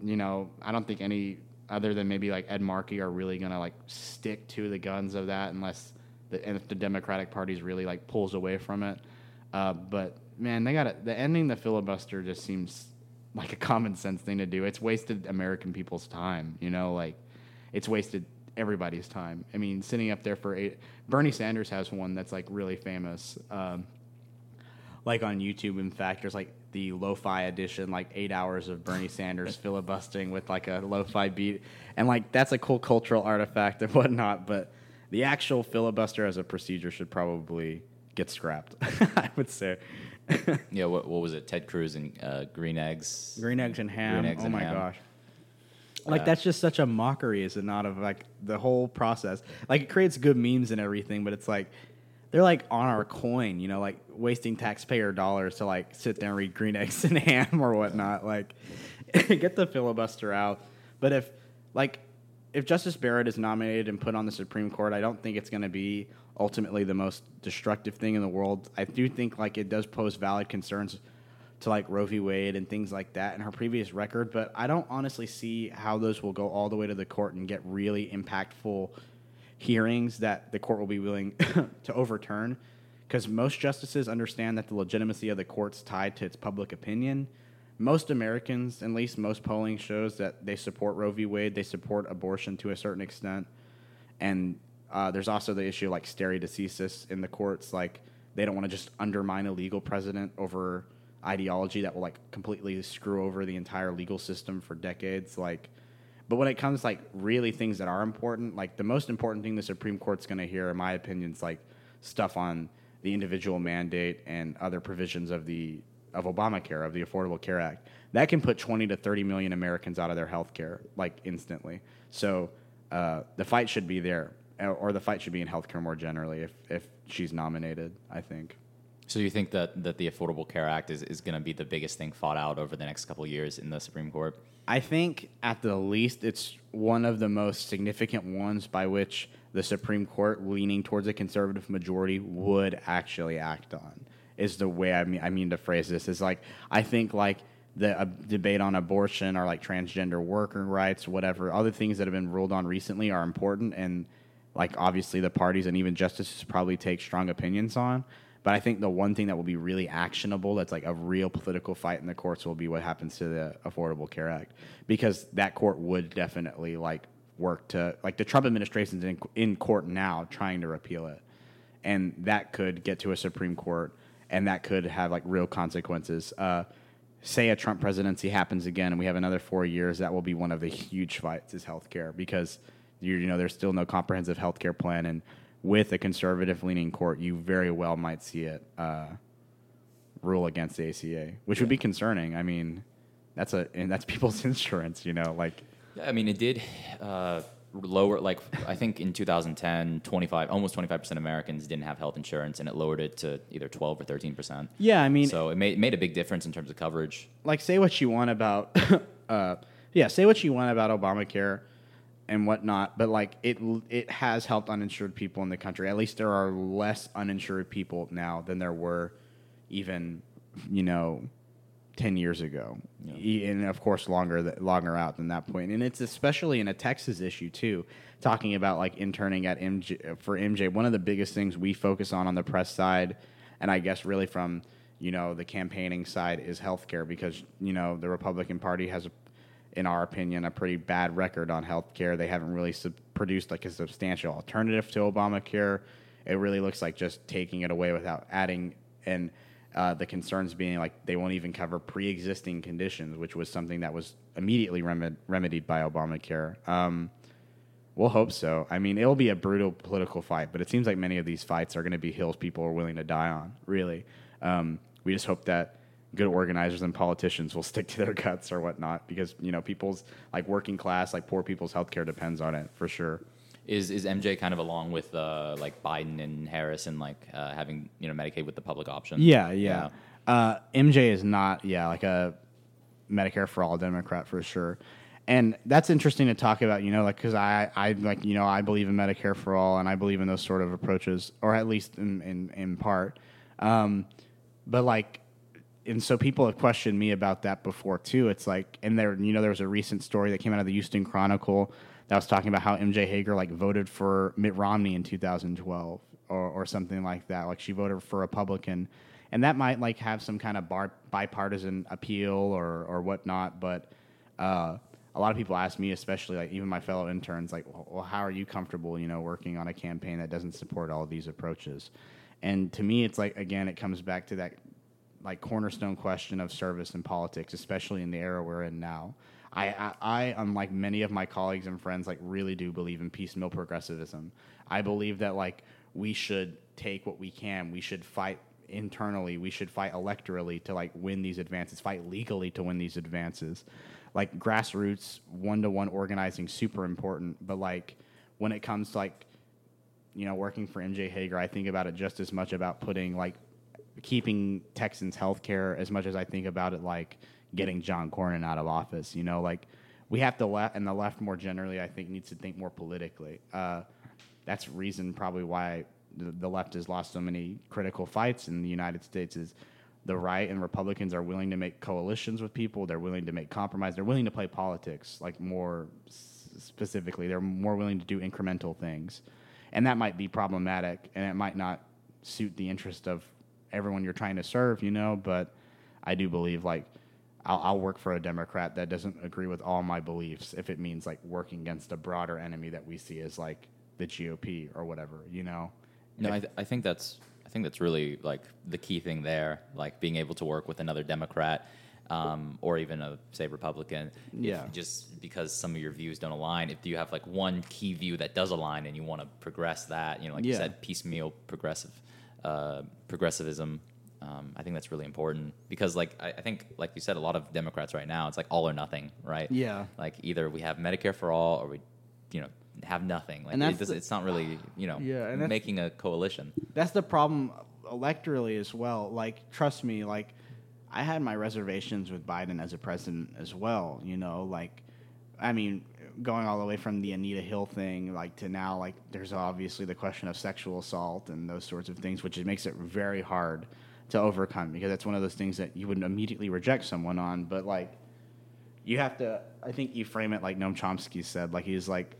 you know, I don't think any other than maybe like Ed Markey are really going to like stick to the guns of that unless if the Democratic Party's really like pulls away from it. But, man, ending the filibuster just seems like a common sense thing to do. It's wasted American people's time, you know, like it's wasted everybody's time. I mean, sitting up there for Bernie Sanders has one that's like really famous, like on YouTube. In fact, there's like the lo-fi edition, like 8 hours of Bernie Sanders filibustering with like a lo-fi beat, and like that's a cool cultural artifact and whatnot. But the actual filibuster as a procedure should probably get scrapped. I would say. Yeah. What was it? Ted Cruz and green eggs and ham. Oh my gosh. Like, that's just such a mockery, is it not, of, like, the whole process. Like, it creates good memes and everything, but it's, like, they're, like, on our coin, you know, like, wasting taxpayer dollars to, like, sit there and read Green Eggs and Ham or whatnot. Like, get the filibuster out. But if Justice Barrett is nominated and put on the Supreme Court, I don't think it's going to be ultimately the most destructive thing in the world. I do think, like, it does pose valid concerns to like Roe v. Wade and things like that in her previous record, but I don't honestly see how those will go all the way to the court and get really impactful hearings that the court will be willing to overturn, because most justices understand that the legitimacy of the court's tied to its public opinion. Most Americans, at least most polling shows, that they support Roe v. Wade, they support abortion to a certain extent, and there's also the issue like stare decisis in the courts. Like they don't want to just undermine a legal precedent over ideology that will like completely screw over the entire legal system for decades. Like, but when it comes like really things that are important, like the most important thing the Supreme Court's going to hear, in my opinion, is like stuff on the individual mandate and other provisions of Obamacare, of the Affordable Care Act, that can put 20 to 30 million Americans out of their health care like instantly. So the fight should be there, or the fight should be in healthcare more generally if she's nominated, I think. So you think that the Affordable Care Act is going to be the biggest thing fought out over the next couple of years in the Supreme Court? I think at the least it's one of the most significant ones by which the Supreme Court, leaning towards a conservative majority, would actually act on, is the way I mean to phrase this. Is like, I think like the debate on abortion or like transgender worker rights, whatever, other things that have been ruled on recently are important, and like obviously the parties and even justices probably take strong opinions on. But I think the one thing that will be really actionable, that's like a real political fight in the courts, will be what happens to the Affordable Care Act, because that court would definitely like work to, like the Trump administration's in court now trying to repeal it. And that could get to a Supreme Court, and that could have like real consequences. Say a Trump presidency happens again and we have another 4 years, that will be one of the huge fights, is healthcare, because you know there's still no comprehensive healthcare plan, and with a conservative-leaning court, you very well might see it rule against the ACA, which would be concerning. I mean, that's people's insurance, you know. Like, I mean, it did lower. Like, I think in 2010, almost 25% of Americans didn't have health insurance, and it lowered it to either 12 or 13%. Yeah, I mean, so it made a big difference in terms of coverage. Like, say what you want about, say what you want about Obamacare and whatnot, but like it has helped uninsured people in the country. At least there are less uninsured people now than there were even, you know, 10 years ago. Yeah. And of course longer out than that point. And it's especially in a Texas issue too, talking about like interning at MJ. One of the biggest things we focus on the press side, and I guess really from, you know, the campaigning side, is healthcare, because, you know, the Republican Party has in our opinion, a pretty bad record on healthcare. They haven't really produced like a substantial alternative to Obamacare. It really looks like just taking it away without adding, and the concerns being like they won't even cover pre-existing conditions, which was something that was immediately remedied by Obamacare. We'll hope so. I mean, it'll be a brutal political fight, but it seems like many of these fights are going to be hills people are willing to die on, really. We just hope that good organizers and politicians will stick to their guts or whatnot, because, you know, people's like working class, like poor people's healthcare depends on it for sure. Is MJ kind of along with like Biden and Harris and like having, you know, Medicaid with the public option? Yeah. MJ is not, like a Medicare for all Democrat for sure. And that's interesting to talk about, you know, like, because I like, you know, I believe in Medicare for all, and I believe in those sort of approaches, or at least in part. But like, and so people have questioned me about that before too. It's like, and there, you know, there was a recent story that came out of the Houston Chronicle that was talking about how MJ Hager like voted for Mitt Romney in 2012 or something like that. Like she voted for Republican, and that might like have some kind of bipartisan appeal or whatnot. But a lot of people ask me, especially like even my fellow interns, like, well, how are you comfortable, you know, working on a campaign that doesn't support all of these approaches? And to me, it's like, again, it comes back to that like cornerstone question of service in politics, especially in the era we're in now. I unlike many of my colleagues and friends, like really do believe in piecemeal progressivism. I believe that like we should take what we can. We should fight internally. We should fight electorally to like win these advances, fight legally to win these advances. Like grassroots, one-to-one organizing, super important. But like when it comes to like, you know, working for MJ Hager, I think about it just as much about putting like keeping Texans healthcare as much as I think about it like getting John Cornyn out of office. You know, like we have to and the left more generally, I think, needs to think more politically. That's reason probably why the left has lost so many critical fights in the United States, is the right and Republicans are willing to make coalitions with people. They're willing to make compromise. They're willing to play politics, like more specifically. They're more willing to do incremental things. And that might be problematic, and it might not suit the interest of everyone you're trying to serve, you know, but I do believe like I'll work for a Democrat that doesn't agree with all my beliefs if it means like working against a broader enemy that we see as like the GOP or whatever, you know. No, I think that's really like the key thing there, like being able to work with another Democrat or even a, say, Republican, just because some of your views don't align. If you have like one key view that does align and you want to progress that, you know, like you said, piecemeal progressivism, I think that's really important, because like I think, like you said, a lot of Democrats right now, it's like all or nothing, right? Yeah. Like either we have Medicare for all or we, you know, have nothing. Like it's not really, you know, making a coalition. That's the problem electorally as well, like, trust me, like, I had my reservations with Biden as a president as well, you know, like, I mean, going all the way from the Anita Hill thing, like, to now, like, there's obviously the question of sexual assault and those sorts of things, which it makes it very hard to overcome, because that's one of those things that you wouldn't immediately reject someone on, but, like, you have to, I think you frame it like Noam Chomsky said, like, he's like,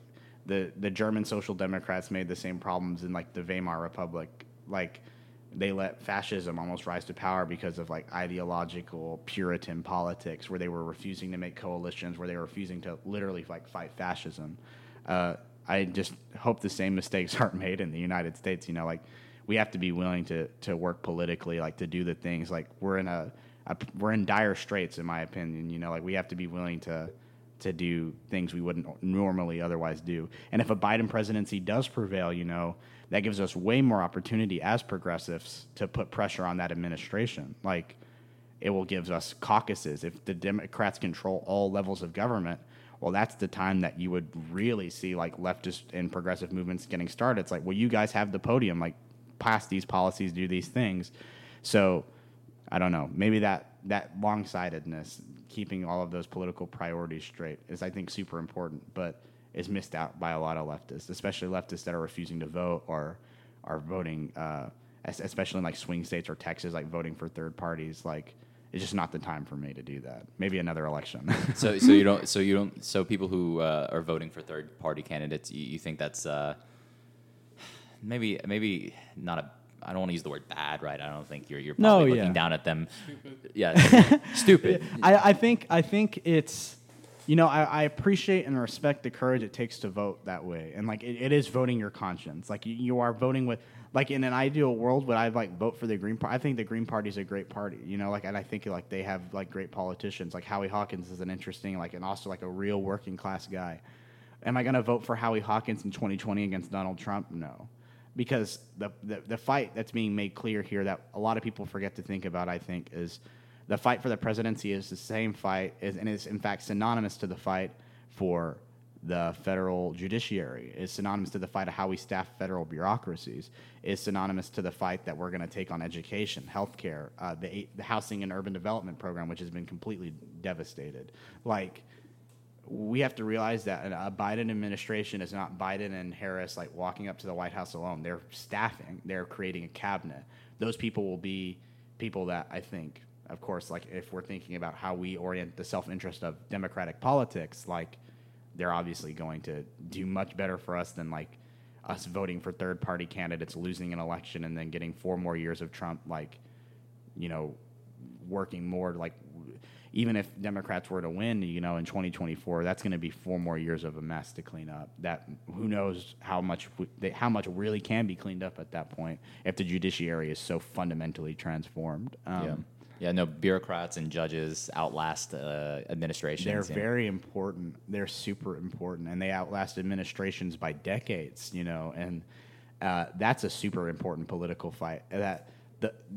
the German Social Democrats made the same problems in, like, the Weimar Republic, like, they let fascism almost rise to power because of, like, ideological Puritan politics, where they were refusing to make coalitions, where they were refusing to literally, like, fight fascism. I just hope the same mistakes aren't made in the United States. You know, like, we have to be willing to work politically, like, to do the things. Like, we're in we're in dire straits, in my opinion. You know, like, we have to be willing to do things we wouldn't normally otherwise do. And if a Biden presidency does prevail, you know, that gives us way more opportunity as progressives to put pressure on that administration. Like, it will give us caucuses. If the Democrats control all levels of government, well, that's the time that you would really see, like, leftist and progressive movements getting started. It's like, well, you guys have the podium, like, pass these policies, do these things. So I don't know, maybe that long-sightedness, keeping all of those political priorities straight, is, I think, super important, but is missed out by a lot of leftists, especially leftists that are refusing to vote or are voting, especially in, like, swing states or Texas, like, voting for third parties. Like, it's just not the time for me to do that. Maybe another election. So people who are voting for third party candidates, you think that's maybe not a. I don't want to use the word bad, right? I don't think you're probably looking down at them. Stupid. Yeah, stupid. I think it's, you know, I appreciate and respect the courage it takes to vote that way, and, like, it is voting your conscience. Like, you are voting with, like, in an ideal world, would I, like, vote for the Green Party? I think the Green Party is a great party, you know, like, and I think, like, they have, like, great politicians. Like, Howie Hawkins is an interesting, like, and also, like, a real working class guy. Am I going to vote for Howie Hawkins in 2020 against Donald Trump? No. Because the fight that's being made clear here that a lot of people forget to think about, I think, is the fight for the presidency is the same fight, and is, in fact, synonymous to the fight for the federal judiciary, is synonymous to the fight of how we staff federal bureaucracies, is synonymous to the fight that we're going to take on education, healthcare, the housing and urban development program, which has been completely devastated. Like, we have to realize that a Biden administration is not Biden and Harris, like, walking up to the White House alone. They're staffing. They're creating a cabinet. Those people will be people that, I think, of course, like, if we're thinking about how we orient the self-interest of democratic politics, like, they're obviously going to do much better for us than, like, us voting for third-party candidates, losing an election, and then getting 4 more years of Trump, like, you know, working more, like, even if Democrats were to win, you know, in 2024, that's going to be 4 more years of a mess to clean up. That, who knows how much really can be cleaned up at that point if the judiciary is so fundamentally transformed. No, bureaucrats and judges outlast administrations. They're very important. They're super important, and they outlast administrations by decades. You know, and that's a super important political fight.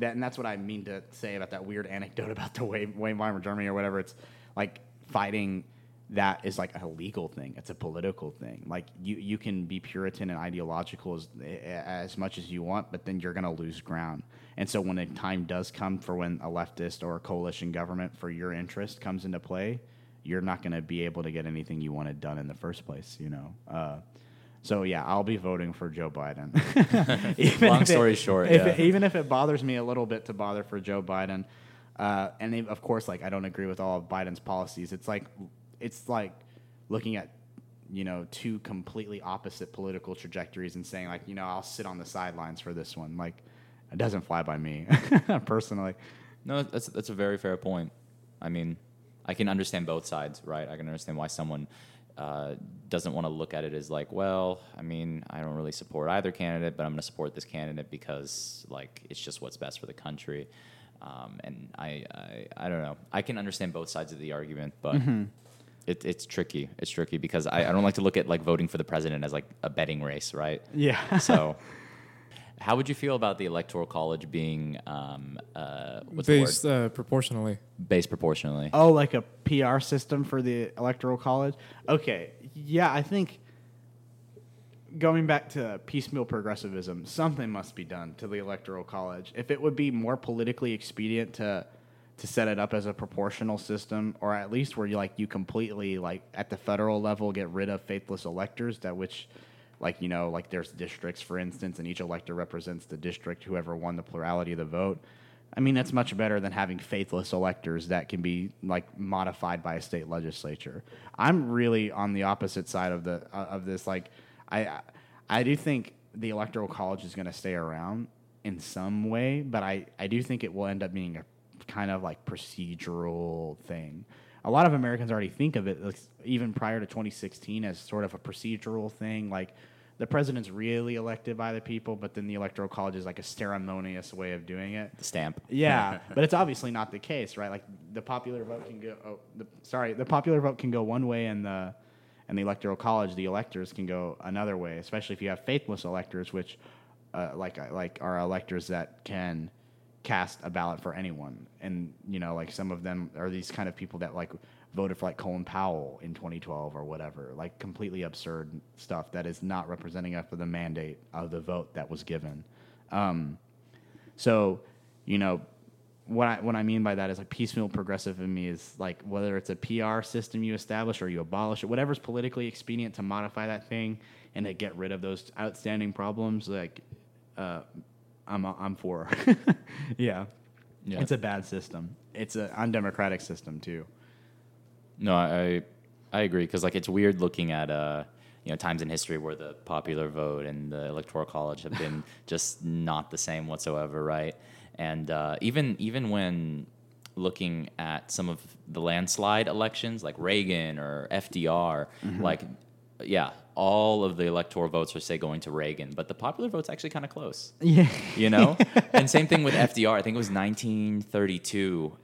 And that's what I mean to say about that weird anecdote about the Weimar Germany or whatever. It's like fighting that is like a legal thing. It's a political thing. Like you can be Puritan and ideological as much as you want, but then you're going to lose ground. And so when the time does come for when a leftist or a coalition government for your interest comes into play, you're not going to be able to get anything you wanted done in the first place, you know. So, yeah, I'll be voting for Joe Biden. Even if it bothers me a little bit to bother for Joe Biden. And, of course, like, I don't agree with all of Biden's policies. It's like looking at, you know, 2 completely opposite political trajectories and saying, like, you know, I'll sit on the sidelines for this one. Like, it doesn't fly by me personally. No, that's a very fair point. I mean, I can understand both sides, right? I can understand why someone doesn't want to look at it as like, well, I mean, I don't really support either candidate, but I'm going to support this candidate because, like, it's just what's best for the country. And I don't know. I can understand both sides of the argument, but it's tricky. It's tricky because I don't like to look at, like, voting for the president as, like, a betting race, right? Yeah. So how would you feel about the Electoral College being proportionally? Based proportionally. Oh, like a PR system for the Electoral College? Okay. Yeah, I think going back to piecemeal progressivism, something must be done to the Electoral College. If it would be more politically expedient to set it up as a proportional system, or at least where you completely at the federal level get rid of faithless electors, that which there's districts, for instance, and each elector represents the district, whoever won the plurality of the vote. I mean, that's much better than having faithless electors that can be modified by a state legislature. I'm really on the opposite side of the of this. I do think the Electoral College is going to stay around in some way, but I do think it will end up being a kind of procedural thing. A lot of Americans already think of it, even prior to 2016, as sort of a procedural thing. The president's really elected by the people, but then the Electoral College is a ceremonious way of doing it. Stamp. Yeah, but it's obviously not the case, right? The popular vote can go. The popular vote can go one way, and the Electoral College, the electors, can go another way. Especially if you have faithless electors, which are electors that can cast a ballot for anyone, and some of them are these kind of people that voted for Colin Powell in 2012 or whatever, completely absurd stuff that is not representing up to the mandate of the vote that was given. What I mean by that is piecemeal progressive in me is whether it's a PR system you establish or you abolish it, whatever's politically expedient to modify that thing and to get rid of those outstanding problems, I'm for. Yeah. It's a bad system. It's an undemocratic system too. No, I agree, because it's weird looking at times in history where the popular vote and the Electoral College have been just not the same whatsoever, right? And even when looking at some of the landslide elections like Reagan or FDR, mm-hmm. All of the electoral votes are, say, going to Reagan, but the popular vote's actually kind of close. Yeah, And same thing with FDR. I think it was 1932.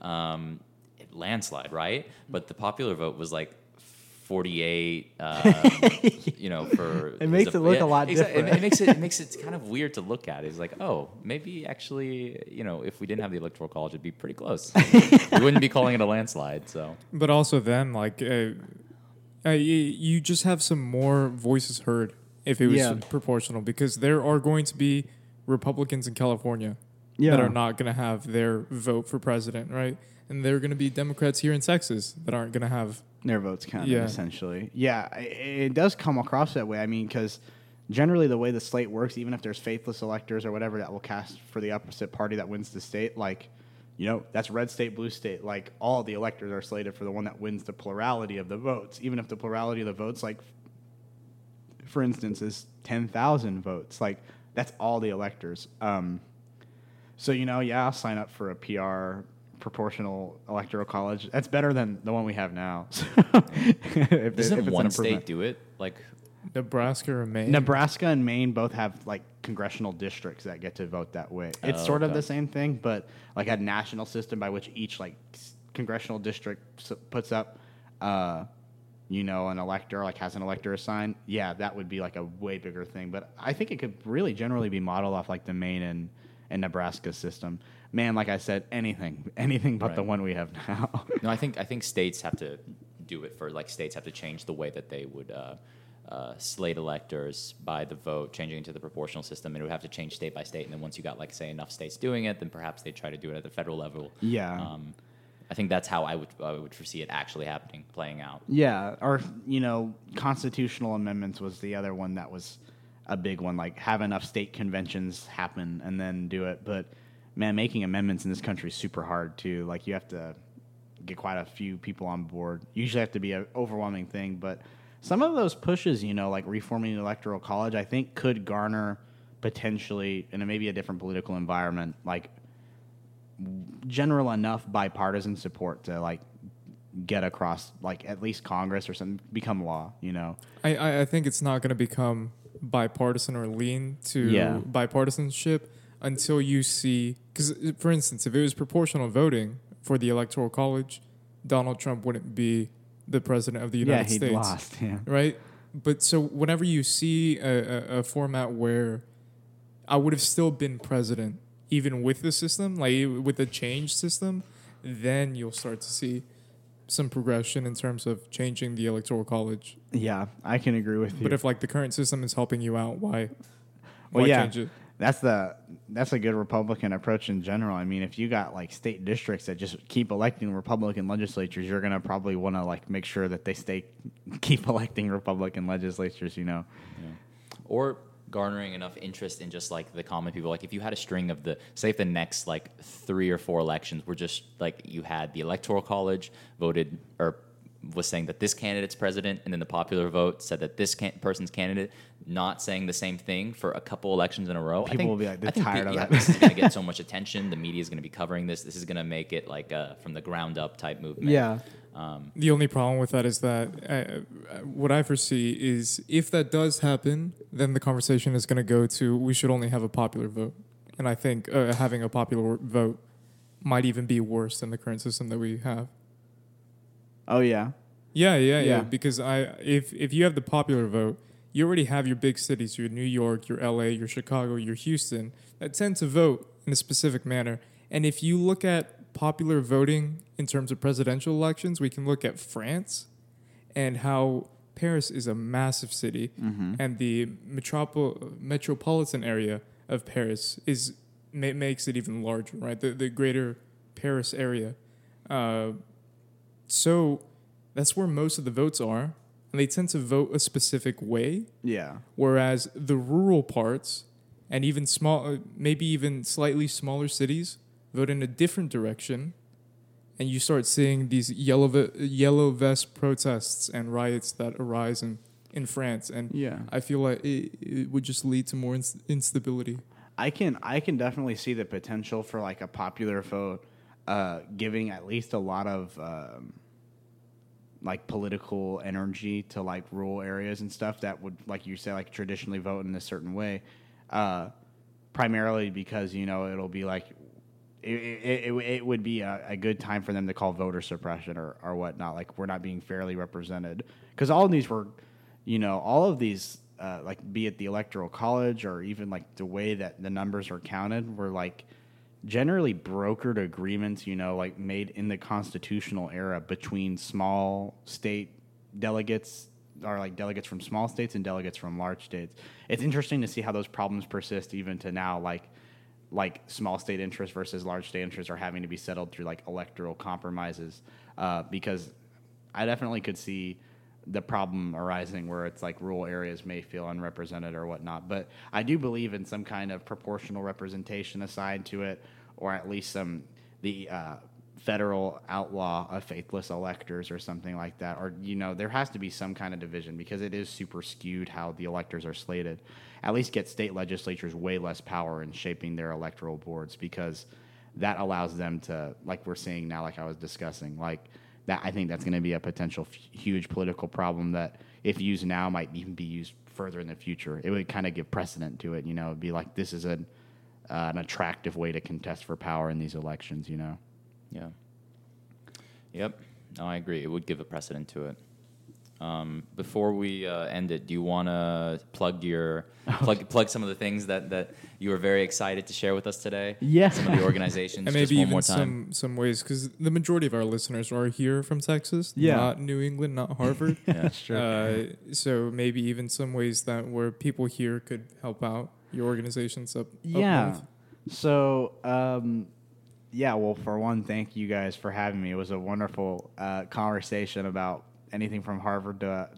Landslide, right? But the popular vote was 48. It makes it look a lot different. It makes it kind of weird to look at. It's maybe actually, if we didn't have the Electoral College, it'd be pretty close. We wouldn't be calling it a landslide. So, but also then you just have some more voices heard if it was proportional, because there are going to be Republicans in California that are not going to have their vote for president, right? And there are going to be Democrats here in Texas that aren't going to have their votes counted, essentially. Yeah, it does come across that way. I mean, because generally the way the slate works, even if there's faithless electors or whatever that will cast for the opposite party that wins the state, that's red state, blue state. All the electors are slated for the one that wins the plurality of the votes, even if the plurality of the votes, for instance, is 10,000 votes. That's all the electors. I'll sign up for a PR proportional Electoral College. That's better than the one we have now. So doesn't one state do it? Nebraska or Maine? Nebraska and Maine both have congressional districts that get to vote that way. It's sort of the same thing, but a national system by which each congressional district puts up an elector, has an elector assigned. Yeah, that would be a way bigger thing, but I think it could really generally be modeled off the Maine and Nebraska system. Man, like I said, anything but right. The one we have now. No, I think states have to do it for states have to change the way that they would slate electors by the vote, changing into the proportional system, and it would have to change state by state. And then once you got enough states doing it, then perhaps they try to do it at the federal level. Yeah. I think that's how I would foresee it actually happening, playing out. Yeah, or constitutional amendments was the other one that was a big one. Have enough state conventions happen and then do it, but. Man, making amendments in this country is super hard, too. You have to get quite a few people on board. Usually have to be an overwhelming thing. But some of those pushes, reforming the Electoral College, I think could garner potentially, in maybe a different political environment, general enough bipartisan support to, get across, at least Congress or something, become law, I think it's not going to become bipartisan or lean to bipartisanship. Until you see, because for instance, if it was proportional voting for the Electoral College, Donald Trump wouldn't be the president of the United States. Yeah, he'd lost, yeah. Right? But so whenever you see a format where I would have still been president, even with the system, with the change system, then you'll start to see some progression in terms of changing the Electoral College. Yeah, I can agree with you. But if like the current system is helping you out, why change it? That's a good Republican approach in general. I mean, if you got like state districts that just keep electing Republican legislatures, you're gonna probably want to like make sure that they keep electing Republican legislatures, you know. Yeah. Or garnering enough interest in just like the common people. Like if you had a string of the next like 3 or 4 elections were just like you had the Electoral College voted or was saying that this candidate's president, and then the popular vote said that this person's candidate, not saying the same thing for a couple elections in a row. People will be like, they're tired of that. This is going to get so much attention. The media is going to be covering this. This is going to make it like a from the ground up type movement. Yeah. The only problem with that is that what I foresee is if that does happen, then the conversation is going to go to we should only have a popular vote. And I think having a popular vote might even be worse than the current system that we have. Oh, yeah. Yeah. Because if you have the popular vote, you already have your big cities, your New York, your LA, your Chicago, your Houston, that tend to vote in a specific manner. And if you look at popular voting in terms of presidential elections, we can look at France and how Paris is a massive city. Mm-hmm. And the metropolitan area of Paris makes it even larger, right? The greater Paris area. So that's where most of the votes are, and they tend to vote a specific way. Yeah. Whereas the rural parts and even small, maybe even slightly smaller cities vote in a different direction, and you start seeing these yellow vest protests and riots that arise in France. And yeah. I feel like it would just lead to more instability. I can definitely see the potential for like a popular vote. Giving at least a lot of like political energy to like rural areas and stuff that would, like you say, like traditionally vote in a certain way, primarily because, you know, it'll be like it would be a good time for them to call voter suppression or whatnot. Like we're not being fairly represented because all of these were, you know, all of these like be it the Electoral College or even like the way that the numbers are counted were like generally brokered agreements, you know, like made in the constitutional era between small state delegates or like delegates from small states and delegates from large states. It's interesting to see how those problems persist even to now, like small state interests versus large state interests are having to be settled through like electoral compromises, because I definitely could see the problem arising where it's like rural areas may feel unrepresented or whatnot. But I do believe in some kind of proportional representation assigned to it, or at least the federal outlaw of faithless electors or something like that. Or, you know, there has to be some kind of division because it is super skewed how the electors are slated. At least get state legislatures way less power in shaping their electoral boards because that allows them to, like we're seeing now, like I was discussing, like, that I think that's going to be a potential huge political problem that if used now might even be used further in the future. It would kind of give precedent to it, you know. It'd be like this is an attractive way to contest for power in these elections, you know. Yeah. Yep. No, I agree. It would give a precedent to it. Before we end it, do you want to plug your plug some of the things that you were very excited to share with us today? Yes, some of the organizations, and maybe just even more time. Some ways because the majority of our listeners are here from Texas, not New England, not Harvard. Yeah, that's true. So maybe even some ways that where people here could help out your organizations up. Yeah. Up so. Yeah. Well, for one, thank you guys for having me. It was a wonderful conversation about anything from Harvard to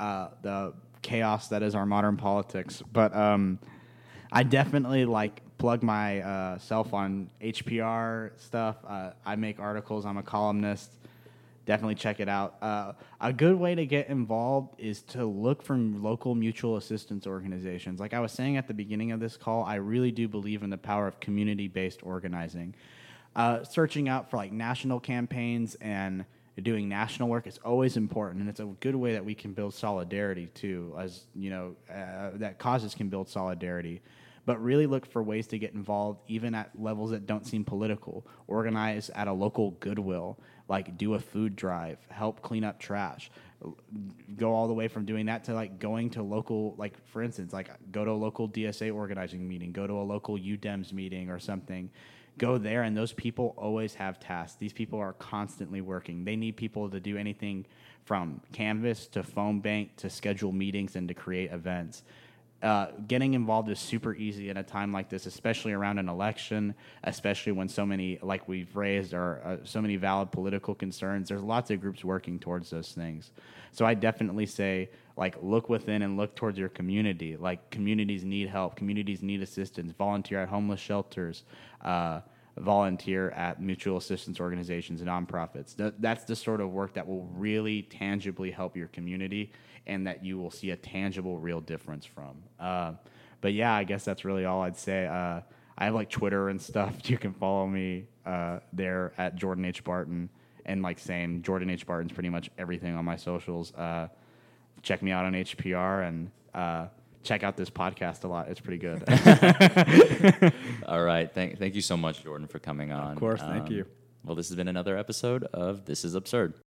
the chaos that is our modern politics. But I definitely like plug myself on HPR stuff. I make articles. I'm a columnist. Definitely check it out. A good way to get involved is to look for local mutual assistance organizations. Like I was saying at the beginning of this call, I really do believe in the power of community-based organizing. Searching out for like national campaigns and doing national work is always important, and it's a good way that we can build solidarity too, as you know, that causes can build solidarity. But really look for ways to get involved, even at levels that don't seem political. Organize at a local Goodwill, like do a food drive, help clean up trash. Go all the way from doing that to like going to local, like for instance, like go to a local DSA organizing meeting, go to a local UDEMS meeting or something. go there, and those people always have tasks. These people are constantly working. They need people to do anything from Canvas to phone bank to schedule meetings and to create events. Getting involved is super easy at a time like this, especially around an election, especially when so many, like we've raised, are so many valid political concerns. There's lots of groups working towards those things. So I definitely say, like, look within and look towards your community. Like, communities need help. Communities need assistance. Volunteer at homeless shelters. Volunteer at mutual assistance organizations and nonprofits. That's the sort of work that will really tangibly help your community and that you will see a tangible, real difference from. But yeah, I guess that's really all I'd say. I have like Twitter and stuff. You can follow me there at Jordan H. Barton, and like same, Jordan H. Barton's pretty much everything on my socials. Check me out on HPR and check out this podcast a lot. It's pretty good. All right. Thank you so much, Jordan, for coming on. Of course. Thank you. Well, this has been another episode of This Is Absurd.